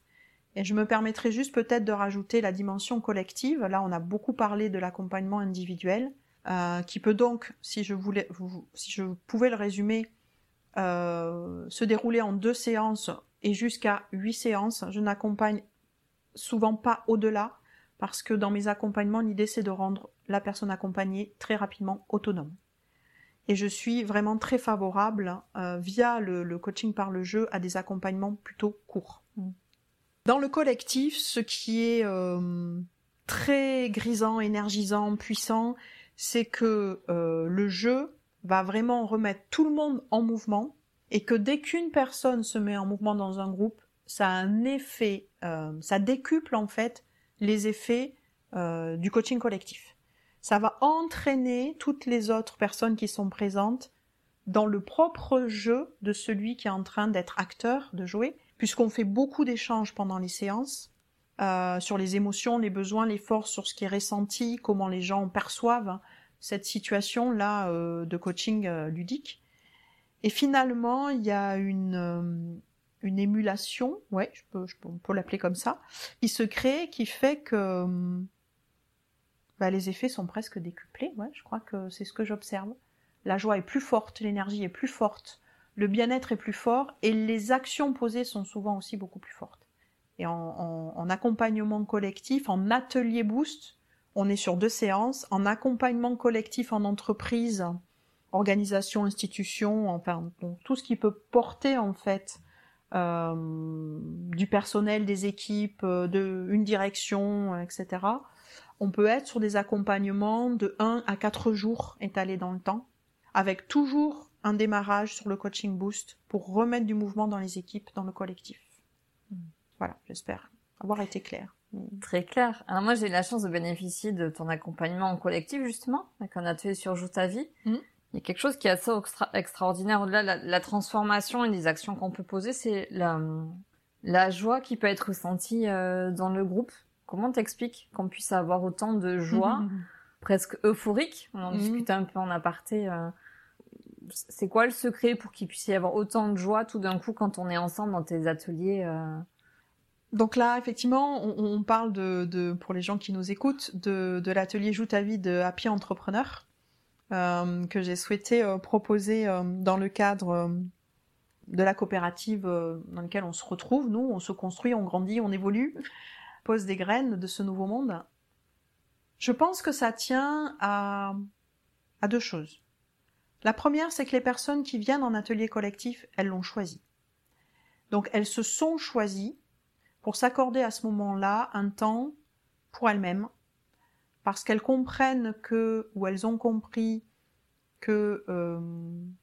Et je me permettrai juste peut-être de rajouter la dimension collective. Là, on a beaucoup parlé de l'accompagnement individuel, euh, qui peut donc, si je voulais, si je pouvais le résumer, Euh, se dérouler en deux séances et jusqu'à huit séances. Je n'accompagne souvent pas au-delà parce que dans mes accompagnements, l'idée c'est de rendre la personne accompagnée très rapidement autonome. Et je suis vraiment très favorable euh, via le, le coaching par le jeu à des accompagnements plutôt courts. Dans le collectif, ce qui est euh, très grisant, énergisant, puissant, c'est que euh, le jeu va vraiment remettre tout le monde en mouvement, et que dès qu'une personne se met en mouvement dans un groupe, ça a un effet, euh, ça décuple en fait les effets euh, du coaching collectif. Ça va entraîner toutes les autres personnes qui sont présentes dans le propre jeu de celui qui est en train d'être acteur, de jouer, puisqu'on fait beaucoup d'échanges pendant les séances, euh, sur les émotions, les besoins, les forces, sur ce qui est ressenti, comment les gens perçoivent hein, cette situation-là euh, de coaching euh, ludique. Et finalement, il y a une, euh, une émulation, ouais, je peux, je peux, on peut l'appeler comme ça, qui se crée, qui fait que euh, bah, les effets sont presque décuplés. Ouais, je crois que c'est ce que j'observe. La joie est plus forte, l'énergie est plus forte, le bien-être est plus fort et les actions posées sont souvent aussi beaucoup plus fortes. Et en, en, en accompagnement collectif, en atelier boost, on est sur deux séances. En accompagnement collectif en entreprise, organisation, institution, enfin donc, tout ce qui peut porter en fait euh, du personnel, des équipes, de, une direction, et cetera. On peut être sur des accompagnements de un à quatre jours étalés dans le temps, avec toujours un démarrage sur le coaching boost pour remettre du mouvement dans les équipes, dans le collectif. Voilà, j'espère avoir été claire. Très clair. Alors moi, j'ai eu la chance de bénéficier de ton accompagnement en collectif, justement, avec un atelier sur Joutali. Mmh. Il y a quelque chose qui est assez extra- extraordinaire. Au-delà de la, la transformation et des actions qu'on peut poser, c'est la, la joie qui peut être ressentie euh, dans le groupe. Comment t'expliques qu'on puisse avoir autant de joie, mmh. presque euphorique ? On en mmh. discutait un peu en aparté. Euh, c'est quoi le secret pour qu'il puisse y avoir autant de joie tout d'un coup quand on est ensemble dans tes ateliers euh... Donc là, effectivement, on, on parle de, de, pour les gens qui nous écoutent, de, de l'atelier Joutali de Happy Entrepreneur euh, que j'ai souhaité euh, proposer euh, dans le cadre euh, de la coopérative euh, dans laquelle on se retrouve. Nous, on se construit, on grandit, on évolue, pose des graines de ce nouveau monde. Je pense que ça tient à, à deux choses. La première, c'est que les personnes qui viennent en atelier collectif, elles l'ont choisi. Donc, elles se sont choisies pour s'accorder à ce moment-là un temps pour elles-mêmes, parce qu'elles comprennent que, ou elles ont compris que euh,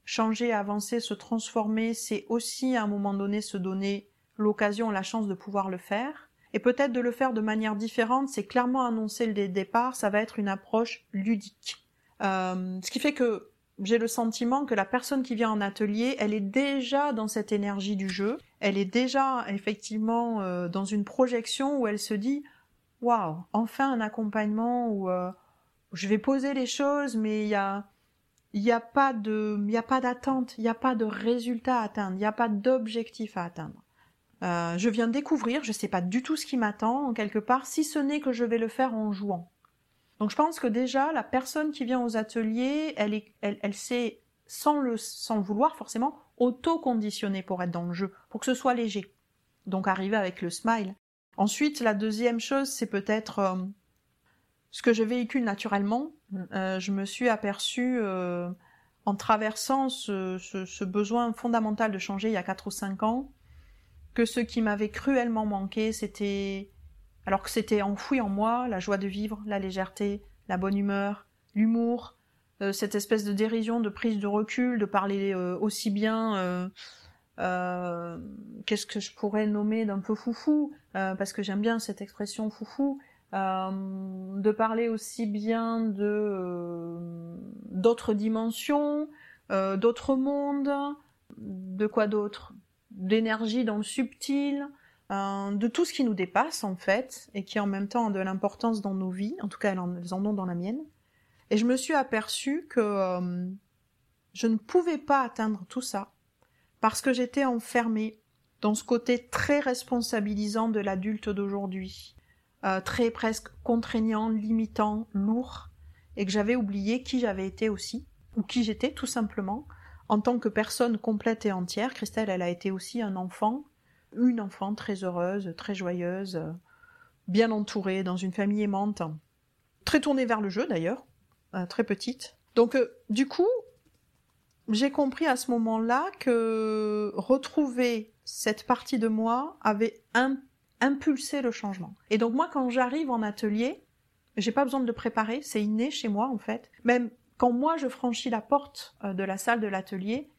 changer, avancer, se transformer, c'est aussi à un moment donné se donner l'occasion, la chance de pouvoir le faire, et peut-être de le faire de manière différente, c'est clairement annoncé dès le départ, ça va être une approche ludique. Euh, ce qui fait que j'ai le sentiment que la personne qui vient en atelier, elle est déjà dans cette énergie du jeu, elle est déjà effectivement euh, dans une projection où elle se dit « Waouh, enfin un accompagnement où euh, je vais poser les choses, mais il n'y a, y a pas de, y a pas d'attente, il n'y a pas de résultat à atteindre, il n'y a pas d'objectif à atteindre. Euh, je viens de découvrir, je ne sais pas du tout ce qui m'attend, quelque part, si ce n'est que je vais le faire en jouant. » Donc je pense que déjà, la personne qui vient aux ateliers, elle, est, elle, elle s'est, sans le, sans le vouloir forcément, auto-conditionnée pour être dans le jeu, pour que ce soit léger. Donc arriver avec le smile. Ensuite, la deuxième chose, c'est peut-être euh, ce que je véhicule naturellement. Euh, je me suis aperçue, euh, en traversant ce, ce, ce besoin fondamental de changer il y a quatre ou cinq ans, que ce qui m'avait cruellement manqué, c'était... alors que c'était enfoui en moi, la joie de vivre, la légèreté, la bonne humeur, l'humour, euh, cette espèce de dérision, de prise de recul, de parler euh, aussi bien... Euh, euh, qu'est-ce que je pourrais nommer d'un peu foufou, euh, parce que j'aime bien cette expression foufou, euh, de parler aussi bien de euh, d'autres dimensions, euh, d'autres mondes, de quoi d'autre ? D'énergie dans le subtil... Euh, de tout ce qui nous dépasse en fait et qui en même temps a de l'importance dans nos vies, en tout cas elles en, elles en ont dans la mienne, et je me suis aperçue que euh, je ne pouvais pas atteindre tout ça parce que j'étais enfermée dans ce côté très responsabilisant de l'adulte d'aujourd'hui, euh, très presque contraignant, limitant, lourd, et que j'avais oublié qui j'avais été aussi, ou qui j'étais tout simplement en tant que personne complète et entière. Christelle, elle a été aussi un enfant une enfant très heureuse, très joyeuse, bien entourée, dans une famille aimante, très tournée vers le jeu d'ailleurs, très petite. Donc euh, du coup, j'ai compris à ce moment-là que retrouver cette partie de moi avait imp- impulsé le changement. Et donc moi, quand j'arrive en atelier, j'ai pas besoin de le préparer, c'est inné chez moi en fait. Même quand moi je franchis la porte de la salle de l'atelier,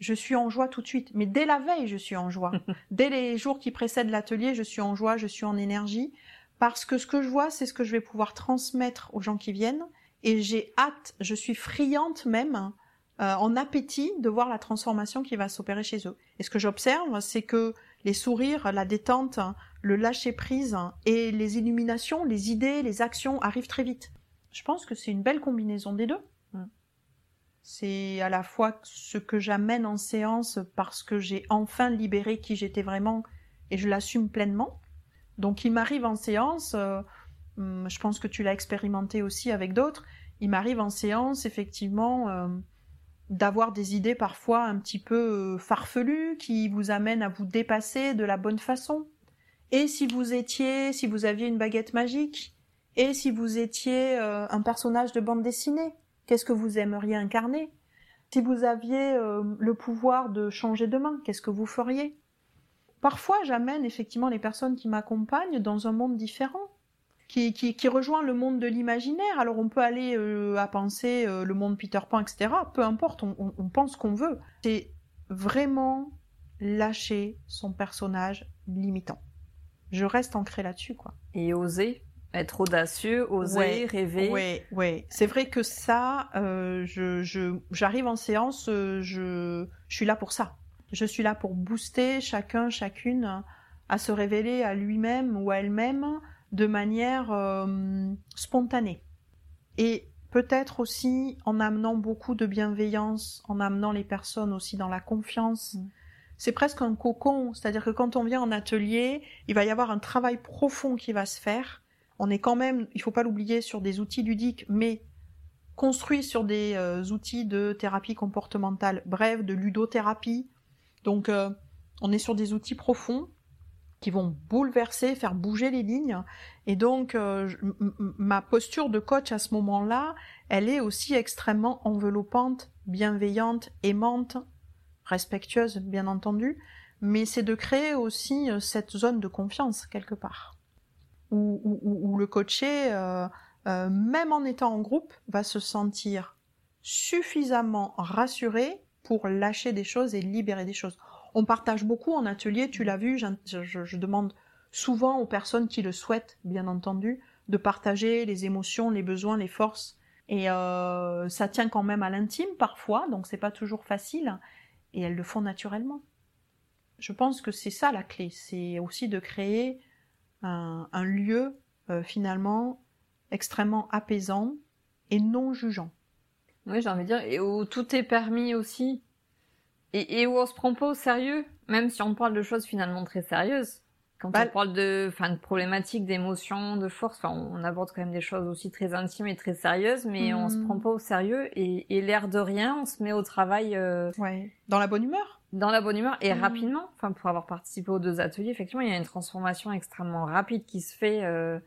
je suis en joie tout de suite, mais dès la veille, je suis en joie. Dès les jours qui précèdent l'atelier, je suis en joie, je suis en énergie, parce que ce que je vois, c'est ce que je vais pouvoir transmettre aux gens qui viennent, et j'ai hâte, je suis friante même, euh, en appétit, de voir la transformation qui va s'opérer chez eux. Et ce que j'observe, c'est que les sourires, la détente, le lâcher-prise et les illuminations, les idées, les actions arrivent très vite. Je pense que c'est une belle combinaison des deux. C'est à la fois ce que j'amène en séance parce que j'ai enfin libéré qui j'étais vraiment et je l'assume pleinement. Donc il m'arrive en séance, euh, je pense que tu l'as expérimenté aussi avec d'autres, il m'arrive en séance effectivement euh, d'avoir des idées parfois un petit peu farfelues qui vous amènent à vous dépasser de la bonne façon. Et si vous étiez, si vous aviez une baguette magique, et si vous étiez euh, un personnage de bande dessinée, qu'est-ce que vous aimeriez incarner? Si vous aviez euh, le pouvoir de changer de main, qu'est-ce que vous feriez? Parfois, j'amène effectivement les personnes qui m'accompagnent dans un monde différent, qui, qui, qui rejoint le monde de l'imaginaire. Alors, on peut aller euh, à penser euh, le monde Peter Pan, et cetera. Peu importe, on, on, on pense qu'on veut. C'est vraiment lâcher son personnage limitant. Je reste ancrée là-dessus, quoi. Et oser, être audacieux, oser, ouais, rêver. Oui, oui. C'est vrai que ça, euh, je, je, j'arrive en séance, euh, je, je suis là pour ça. Je suis là pour booster chacun, chacune, à se révéler à lui-même ou à elle-même de manière euh, spontanée. Et peut-être aussi en amenant beaucoup de bienveillance, en amenant les personnes aussi dans la confiance. Mmh. C'est presque un cocon, c'est-à-dire que quand on vient en atelier, il va y avoir un travail profond qui va se faire. On est quand même, il ne faut pas l'oublier, sur des outils ludiques, mais construits sur des euh, outils de thérapie comportementale, bref, de ludothérapie. Donc, euh, on est sur des outils profonds qui vont bouleverser, faire bouger les lignes. Et donc, euh, je, m- m- ma posture de coach à ce moment-là, elle est aussi extrêmement enveloppante, bienveillante, aimante, respectueuse, bien entendu, mais c'est de créer aussi cette zone de confiance, quelque part, où, où, où le coaché, euh, euh, même en étant en groupe, va se sentir suffisamment rassuré pour lâcher des choses et libérer des choses. On partage beaucoup en atelier, tu l'as vu, je, je, je demande souvent aux personnes qui le souhaitent, bien entendu, de partager les émotions, les besoins, les forces, et euh, ça tient quand même à l'intime parfois, donc c'est pas toujours facile, et elles le font naturellement. Je pense que c'est ça la clé, c'est aussi de créer un, un lieu euh, finalement extrêmement apaisant et non jugeant. Oui, j'ai envie de dire, et où tout est permis aussi, et, et où on se prend pas au sérieux, même si on parle de choses finalement très sérieuses. Quand bah, on parle de, enfin, de problématiques, d'émotions, de force, enfin, on aborde quand même des choses aussi très intimes et très sérieuses, mais mmh. on se prend pas au sérieux et, et l'air de rien, on se met au travail. Euh, ouais. Dans la bonne humeur. Dans la bonne humeur et mmh. rapidement. Enfin, pour avoir participé aux deux ateliers, effectivement, il y a une transformation extrêmement rapide qui se fait, euh,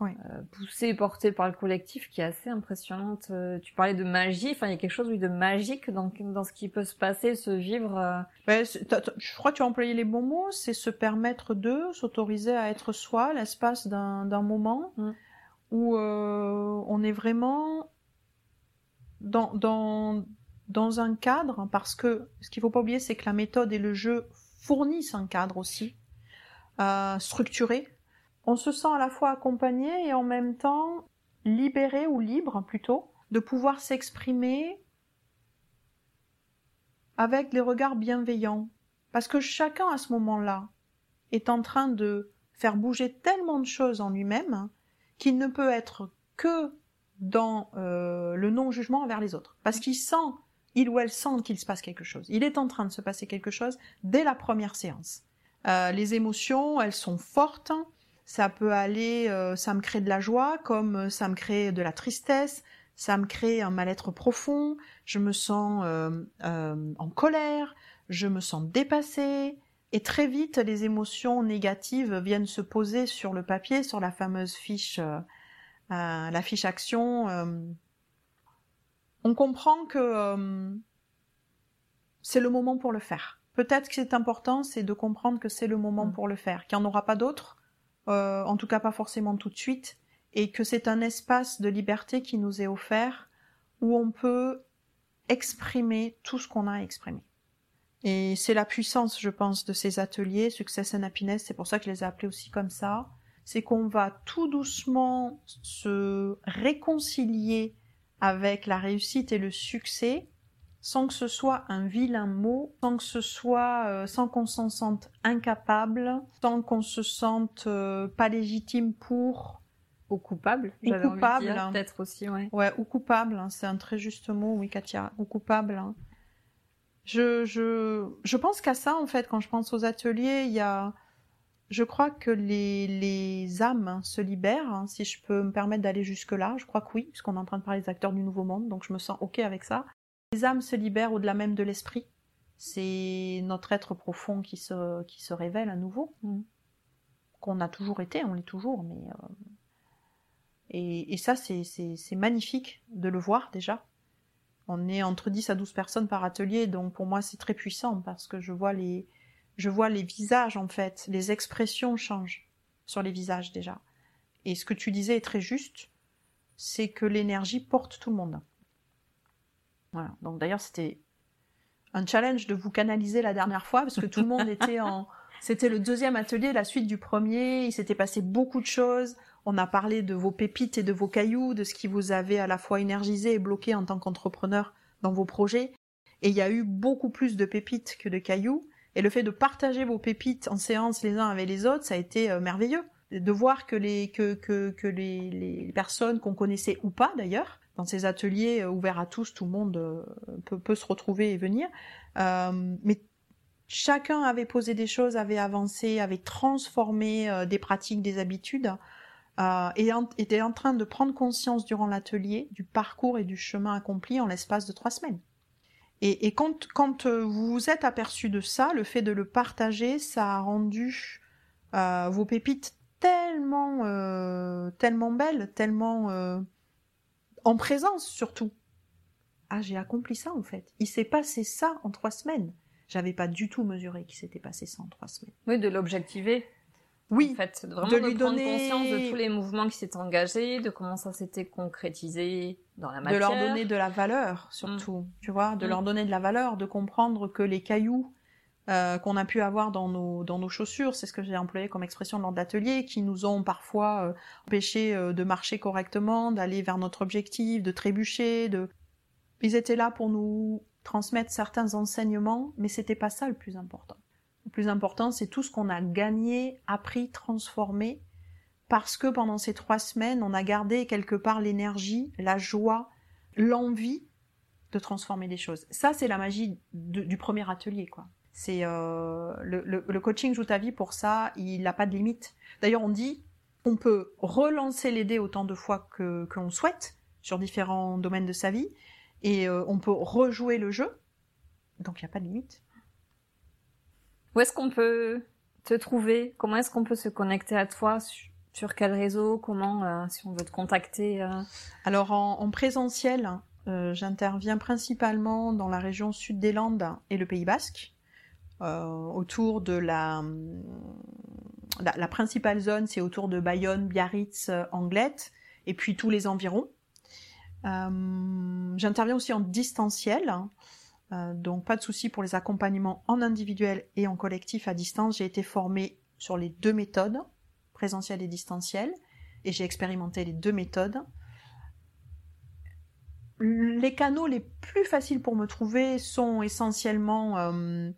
ouais. euh, poussée, portée par le collectif, qui est assez impressionnante. Euh, tu parlais de magie, enfin, il y a quelque chose oui, de magique dans, dans ce qui peut se passer, se vivre. Euh... Ouais, je crois que tu as employé les bons mots, c'est se permettre de, s'autoriser à être soi, l'espace d'un, d'un moment mm. où euh, on est vraiment dans, dans, dans un cadre, parce que ce qu'il ne faut pas oublier, c'est que la méthode et le jeu fournissent un cadre aussi, euh, structuré. On se sent à la fois accompagné et en même temps libéré ou libre plutôt de pouvoir s'exprimer avec des regards bienveillants. Parce que chacun à ce moment-là est en train de faire bouger tellement de choses en lui-même qu'il ne peut être que dans euh, le non-jugement envers les autres. Parce qu'il sent, il ou elle sent qu'il se passe quelque chose. Il est en train de se passer quelque chose dès la première séance. Euh, les émotions, elles sont fortes. Ça peut aller, euh, ça me crée de la joie, comme ça me crée de la tristesse, ça me crée un mal-être profond, je me sens euh, euh, en colère, je me sens dépassée. Et très vite, les émotions négatives viennent se poser sur le papier, sur la fameuse fiche, euh, euh, la fiche action. Euh. On comprend que euh, c'est le moment pour le faire. Peut-être que c'est important, c'est de comprendre que c'est le moment mmh. pour le faire, qu'il n'y en aura pas d'autres. Euh, en tout cas pas forcément tout de suite, et que c'est un espace de liberté qui nous est offert où on peut exprimer tout ce qu'on a à exprimer. Et c'est la puissance, je pense, de ces ateliers, Success and Happiness, c'est pour ça que je les ai appelés aussi comme ça, c'est qu'on va tout doucement se réconcilier avec la réussite et le succès sans que ce soit un vilain mot, sans que ce soit, euh, sans qu'on s'en sente incapable, sans qu'on se sente euh, pas légitime pour... Ou coupable, j'avais ou coupable, envie de dire, hein. Peut-être aussi, ouais. Ouais, ou coupable, hein, c'est un très juste mot, oui, Katia, ou coupable. Hein. Je, je, je pense qu'à ça, en fait, quand je pense aux ateliers, il y a... Je crois que les, les âmes se libèrent, hein, si je peux me permettre d'aller jusque-là. Je crois que oui, puisqu'on est en train de parler des acteurs du Nouveau Monde, donc je me sens OK avec ça. Les âmes se libèrent au-delà même de l'esprit. C'est notre être profond qui se, qui se révèle à nouveau. Mm. Qu'on a toujours été, on l'est toujours, mais... Euh... Et, et ça, c'est, c'est, c'est magnifique de le voir, déjà. On est entre dix à douze personnes par atelier, donc pour moi, c'est très puissant, parce que je vois les... Je vois les visages, en fait, les expressions changent sur les visages, déjà. Et ce que tu disais est très juste, c'est que l'énergie porte tout le monde. Voilà. Donc, d'ailleurs, c'était un challenge de vous canaliser la dernière fois, parce que tout le monde était en... C'était le deuxième atelier, la suite du premier, il s'était passé beaucoup de choses. On a parlé de vos pépites et de vos cailloux, de ce qui vous avait à la fois énergisé et bloqué en tant qu'entrepreneur dans vos projets. Et il y a eu beaucoup plus de pépites que de cailloux. Et le fait de partager vos pépites en séance les uns avec les autres, ça a été euh, merveilleux. De voir que les que que que les, les personnes qu'on connaissait ou pas d'ailleurs, dans ces ateliers euh, ouverts à tous, tout le monde euh, peut, peut se retrouver et venir. Euh, mais chacun avait posé des choses, avait avancé, avait transformé euh, des pratiques, des habitudes, euh, et en, était en train de prendre conscience durant l'atelier du parcours et du chemin accompli en l'espace de trois semaines. Et, et quand, quand vous vous êtes aperçu de ça, le fait de le partager, ça a rendu euh, vos pépites tellement, euh, tellement belles, tellement euh, en présence surtout. Ah, j'ai accompli ça en fait. Il s'est passé ça en trois semaines. J'avais pas du tout mesuré qu'il s'était passé ça en trois semaines. Oui, de l'objectiver. Oui, en fait, vraiment de, de lui prendre donner... conscience de tous les mouvements qui s'étaient engagés, de comment ça s'était concrétisé dans la matière. De leur donner de la valeur, surtout, mmh. tu vois, de mmh. leur donner de la valeur, de comprendre que les cailloux euh, qu'on a pu avoir dans nos, dans nos chaussures, c'est ce que j'ai employé comme expression lors de l'atelier, qui nous ont parfois euh, empêchés euh, de marcher correctement, d'aller vers notre objectif, de trébucher, de... Ils étaient là pour nous transmettre certains enseignements, mais c'était pas ça le plus important. Le plus important, c'est tout ce qu'on a gagné, appris, transformé, parce que pendant ces trois semaines, on a gardé quelque part l'énergie, la joie, l'envie de transformer des choses. Ça, c'est la magie de, du premier atelier, quoi. C'est euh, le, le, le coaching Joutali pour ça, il n'a pas de limite. D'ailleurs, on dit qu'on peut relancer les dés autant de fois que, que l'on souhaite sur différents domaines de sa vie, et euh, on peut rejouer le jeu, donc il n'y a pas de limite. Où est-ce qu'on peut te trouver? Comment est-ce qu'on peut se connecter à toi? Sur quel réseau? Comment, euh, si on veut te contacter? euh... Alors, en, en présentiel, euh, j'interviens principalement dans la région sud des Landes et le Pays Basque, euh, autour de la, la... La principale zone, c'est autour de Bayonne, Biarritz, Anglet, et puis tous les environs. Euh, j'interviens aussi en distanciel. Euh, donc pas de souci pour les accompagnements en individuel et en collectif à distance. J'ai été formée sur les deux méthodes, présentielle et distancielle, et j'ai expérimenté les deux méthodes. Les canaux les plus faciles pour me trouver sont essentiellement euh,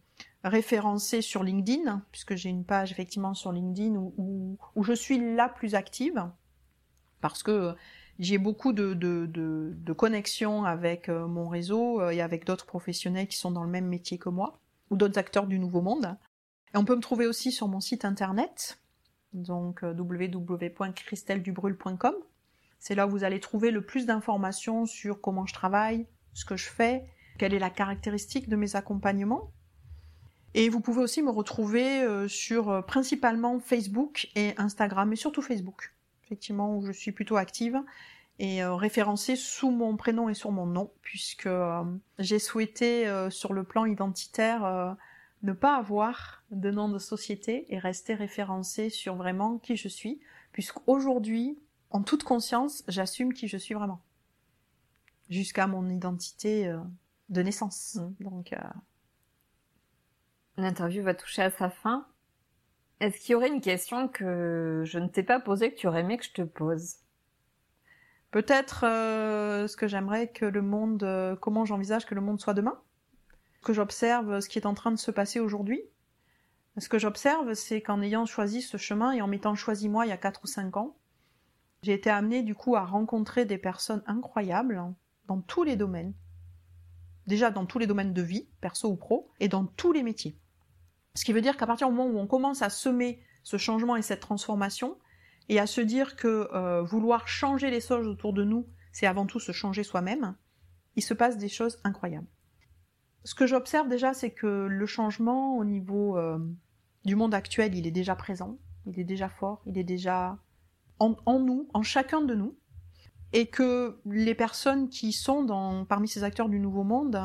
référencés sur LinkedIn, puisque j'ai une page effectivement sur LinkedIn où, où, où je suis la plus active, parce que j'ai beaucoup de, de, de, de connexions avec mon réseau et avec d'autres professionnels qui sont dans le même métier que moi, ou d'autres acteurs du Nouveau Monde. Et on peut me trouver aussi sur mon site internet, donc w w w point christelle dubrulle point com. C'est là où vous allez trouver le plus d'informations sur comment je travaille, ce que je fais, quelle est la caractéristique de mes accompagnements. Et vous pouvez aussi me retrouver sur principalement Facebook et Instagram, mais surtout Facebook. Effectivement, où je suis plutôt active et euh, référencée sous mon prénom et sur mon nom, puisque euh, j'ai souhaité euh, sur le plan identitaire euh, ne pas avoir de nom de société et rester référencée sur vraiment qui je suis, puisqu'aujourd'hui, en toute conscience, j'assume qui je suis vraiment, jusqu'à mon identité euh, de naissance. Mmh. Donc, euh... l'interview va toucher à sa fin. Est-ce qu'il y aurait une question que je ne t'ai pas posée que tu aurais aimé que je te pose? Peut-être euh, ce que j'aimerais que le monde, euh, comment j'envisage que le monde soit demain, que j'observe ce qui est en train de se passer aujourd'hui. Ce que j'observe, c'est qu'en ayant choisi ce chemin et en m'étant choisi moi il y a quatre ou cinq ans, j'ai été amenée du coup à rencontrer des personnes incroyables hein, dans tous les domaines. Déjà dans tous les domaines de vie, perso ou pro, et dans tous les métiers. Ce qui veut dire qu'à partir du moment où on commence à semer ce changement et cette transformation, et à se dire que euh, vouloir changer les choses autour de nous, c'est avant tout se changer soi-même, il se passe des choses incroyables. Ce que j'observe déjà, c'est que le changement au niveau euh, du monde actuel, il est déjà présent, il est déjà fort, il est déjà en, en nous, en chacun de nous, et que les personnes qui sont dans, parmi ces acteurs du Nouveau Monde,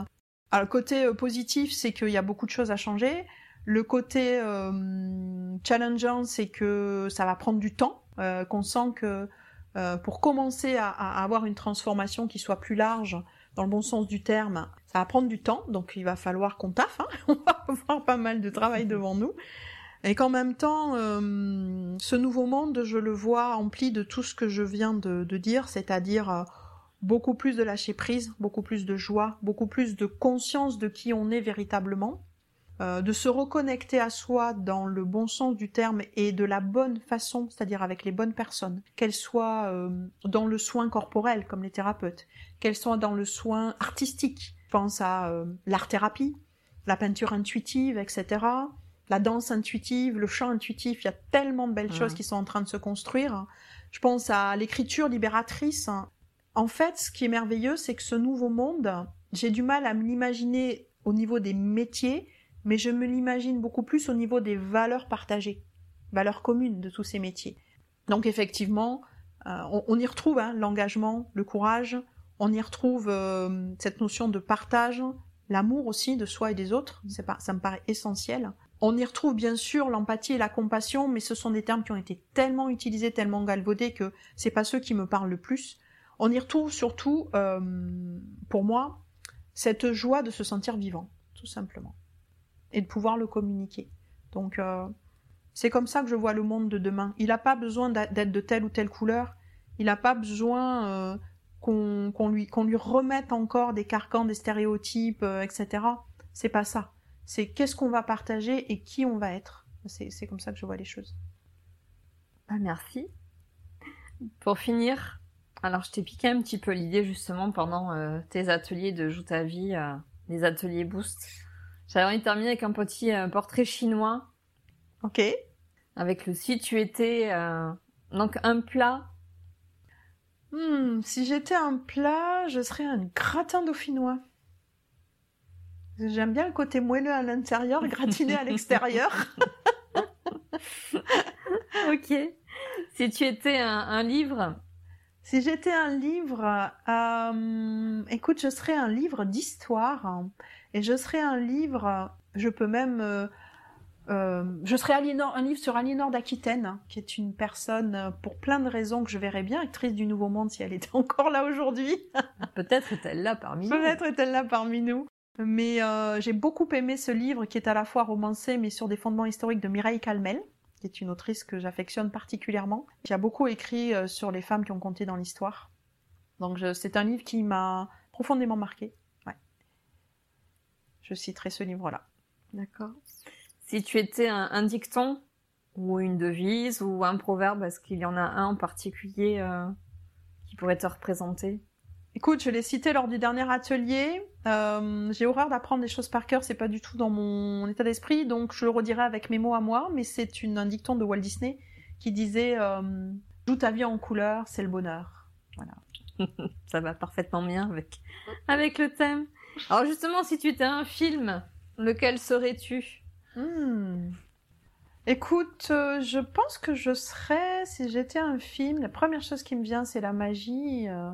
alors, le côté positif, c'est qu'il y a beaucoup de choses à changer. Le côté euh, challengeant, c'est que ça va prendre du temps, euh, qu'on sent que euh, pour commencer à, à avoir une transformation qui soit plus large, dans le bon sens du terme, ça va prendre du temps, donc il va falloir qu'on taffe, hein. On va avoir pas mal de travail devant nous. Et qu'en même temps, euh, ce nouveau monde, je le vois empli de tout ce que je viens de, de dire, c'est-à-dire euh, beaucoup plus de lâcher prise, beaucoup plus de joie, beaucoup plus de conscience de qui on est véritablement, euh, de se reconnecter à soi dans le bon sens du terme et de la bonne façon, c'est-à-dire avec les bonnes personnes, qu'elles soient euh, dans le soin corporel, comme les thérapeutes, qu'elles soient dans le soin artistique, je pense à euh, l'art-thérapie, la peinture intuitive, et cetera, la danse intuitive, le chant intuitif, il y a tellement de belles choses qui sont en train de se construire. Je pense à l'écriture libératrice. En fait, ce qui est merveilleux, c'est que ce nouveau monde, j'ai du mal à me l'imaginer au niveau des métiers, mais je me l'imagine beaucoup plus au niveau des valeurs partagées, valeurs communes de tous ces métiers. Donc effectivement, euh, on, on y retrouve hein, l'engagement, le courage, on y retrouve euh, cette notion de partage, l'amour aussi de soi et des autres, c'est pas, ça me paraît essentiel. On y retrouve bien sûr l'empathie et la compassion, mais ce sont des termes qui ont été tellement utilisés, tellement galvaudés que c'est pas ceux qui me parlent le plus. On y retrouve surtout, euh, pour moi, cette joie de se sentir vivant, tout simplement, et de pouvoir le communiquer. Donc, euh, c'est comme ça que je vois le monde de demain. Il n'a pas besoin d'être de telle ou telle couleur. Il n'a pas besoin euh, qu'on, qu'on lui, qu'on lui remette encore des carcans, des stéréotypes, euh, et cetera. C'est pas ça. C'est qu'est-ce qu'on va partager et qui on va être. C'est, c'est comme ça que je vois les choses. Ah, merci. Pour finir, alors je t'ai piqué un petit peu l'idée justement pendant euh, tes ateliers de Joutali, euh, les ateliers Boost. J'avais envie de terminer avec un petit euh, portrait chinois. Ok. Avec le si tu étais euh, donc un plat. Hmm, si j'étais un plat, je serais un gratin dauphinois. J'aime bien le côté moelleux à l'intérieur, gratiné à l'extérieur. Ok. Si tu étais un, un livre. Si j'étais un livre, euh, écoute, je serais un livre d'histoire. Et je serais un livre, je peux même... Euh, euh, je serais Aliénor, un livre sur Aliénor d'Aquitaine, hein, qui est une personne, pour plein de raisons que je verrais bien, actrice du Nouveau Monde, si elle était encore là aujourd'hui. Peut-être est-elle là parmi nous. Peut-être est-elle là parmi nous. Mais euh, j'ai beaucoup aimé ce livre qui est à la fois romancé mais sur des fondements historiques de Mireille Calmel, qui est une autrice que j'affectionne particulièrement, qui a beaucoup écrit euh, sur les femmes qui ont compté dans l'histoire. Donc je, c'est un livre qui m'a profondément marquée. Ouais. Je citerai ce livre-là. D'accord. Si tu étais un, un dicton ou une devise ou un proverbe, est-ce qu'il y en a un en particulier euh, qui pourrait te représenter ? Écoute, je l'ai cité lors du dernier atelier. Euh, j'ai horreur d'apprendre des choses par cœur, c'est pas du tout dans mon état d'esprit, donc je le redirai avec mes mots à moi, mais c'est une, un dicton de Walt Disney qui disait euh, « Joue ta vie en couleur, c'est le bonheur ». Voilà. Ça va parfaitement bien avec, avec le thème. Alors justement, si tu étais un film, lequel serais-tu ? hmm. Écoute, euh, je pense que je serais, si j'étais un film, la première chose qui me vient, c'est la magie... Euh...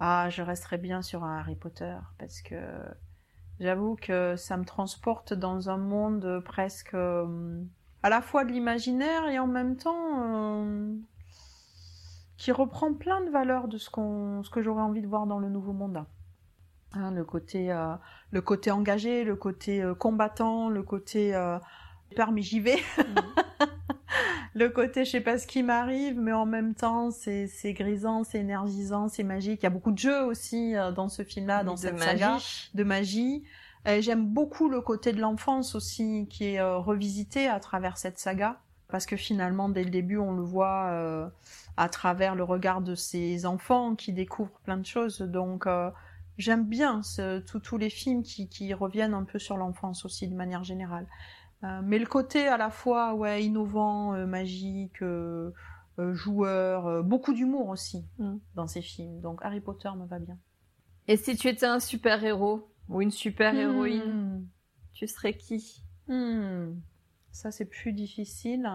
Ah, je resterais bien sur un Harry Potter, parce que j'avoue que ça me transporte dans un monde presque euh, à la fois de l'imaginaire et en même temps euh, qui reprend plein de valeurs de ce, qu'on, ce que j'aurais envie de voir dans le Nouveau Monde. Hein, le, côté, euh, le côté engagé, le côté euh, combattant, le côté... Euh, peur mais j'y vais. le côté je sais pas ce qui m'arrive, mais en même temps c'est c'est grisant, c'est énergisant, c'est magique. Il y a beaucoup de jeux aussi dans ce film-là, dans cette saga de magie. Et j'aime beaucoup le côté de l'enfance aussi qui est euh, revisité à travers cette saga, parce que finalement dès le début on le voit euh, à travers le regard de ces enfants qui découvrent plein de choses. Donc euh, j'aime bien ce, tout, tous les films qui, qui reviennent un peu sur l'enfance aussi de manière générale. Euh, mais le côté à la fois ouais, innovant, euh, magique, euh, euh, joueur, euh, beaucoup d'humour aussi mmh. dans ces films. Donc Harry Potter me va bien. Et si tu étais un super-héros ou une super-héroïne, mmh. tu serais qui ? mmh. Ça c'est plus difficile.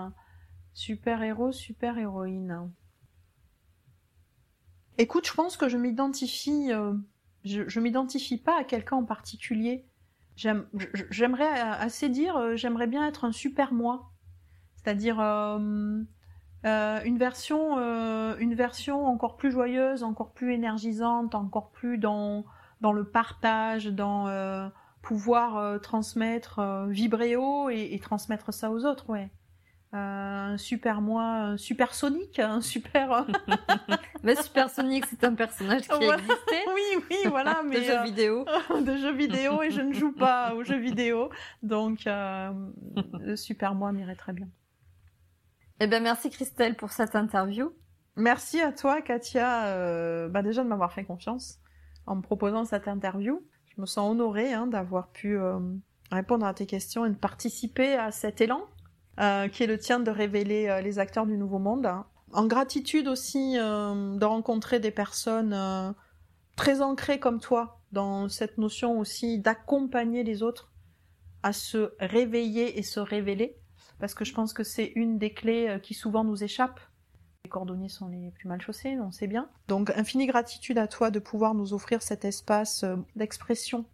Super-héros, super-héroïne. Écoute, je pense que je m'identifie... Euh... Je, je m'identifie pas à quelqu'un en particulier. J'aime, je, j'aimerais assez dire, euh, j'aimerais bien être un super moi, c'est-à-dire euh, euh, une version, euh, une version encore plus joyeuse, encore plus énergisante, encore plus dans dans le partage, dans euh, pouvoir euh, transmettre, euh, vibrer haut et, et transmettre ça aux autres, ouais. Un euh, super moi, un super Sonic, un super... mais Super Sonic, c'est un personnage qui voilà. existait. Oui, oui, voilà. Mais de jeux euh, vidéo. De jeux vidéo, et je ne joue pas aux jeux vidéo. Donc, euh, le super moi m'irait très bien. Eh bien, merci Christelle pour cette interview. Merci à toi, Katia, euh, bah déjà de m'avoir fait confiance en me proposant cette interview. Je me sens honorée hein, d'avoir pu euh, répondre à tes questions et de participer à cet élan. Euh, qui est le tien de révéler euh, les acteurs du Nouveau Monde. Hein. En gratitude aussi euh, de rencontrer des personnes euh, très ancrées comme toi dans cette notion aussi d'accompagner les autres à se réveiller et se révéler, parce que je pense que c'est une des clés euh, qui souvent nous échappe. Les cordonniers sont les plus mal chaussés, on sait bien. Donc infinie gratitude à toi de pouvoir nous offrir cet espace euh, d'expression,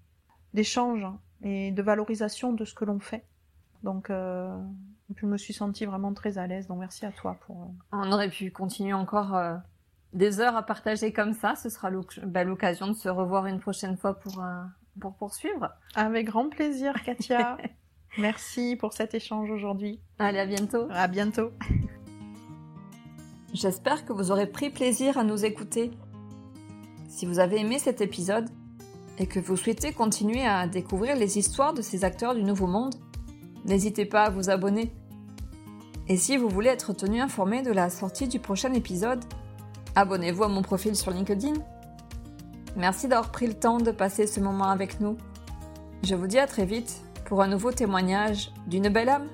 d'échange hein, et de valorisation de ce que l'on fait. Donc euh... je me suis sentie vraiment très à l'aise, donc merci à toi pour... On aurait pu continuer encore euh, des heures à partager comme ça. Ce sera l'oc- bah, l'occasion de se revoir une prochaine fois pour, euh, pour poursuivre. Avec grand plaisir, Katia. Merci pour cet échange aujourd'hui. Allez, à bientôt. À bientôt. J'espère que vous aurez pris plaisir à nous écouter. Si vous avez aimé cet épisode et que vous souhaitez continuer à découvrir les histoires de ces acteurs du Nouveau Monde, n'hésitez pas à vous abonner. Et si vous voulez être tenu informé de la sortie du prochain épisode, abonnez-vous à mon profil sur LinkedIn. Merci d'avoir pris le temps de passer ce moment avec nous. Je vous dis à très vite pour un nouveau témoignage d'une belle âme.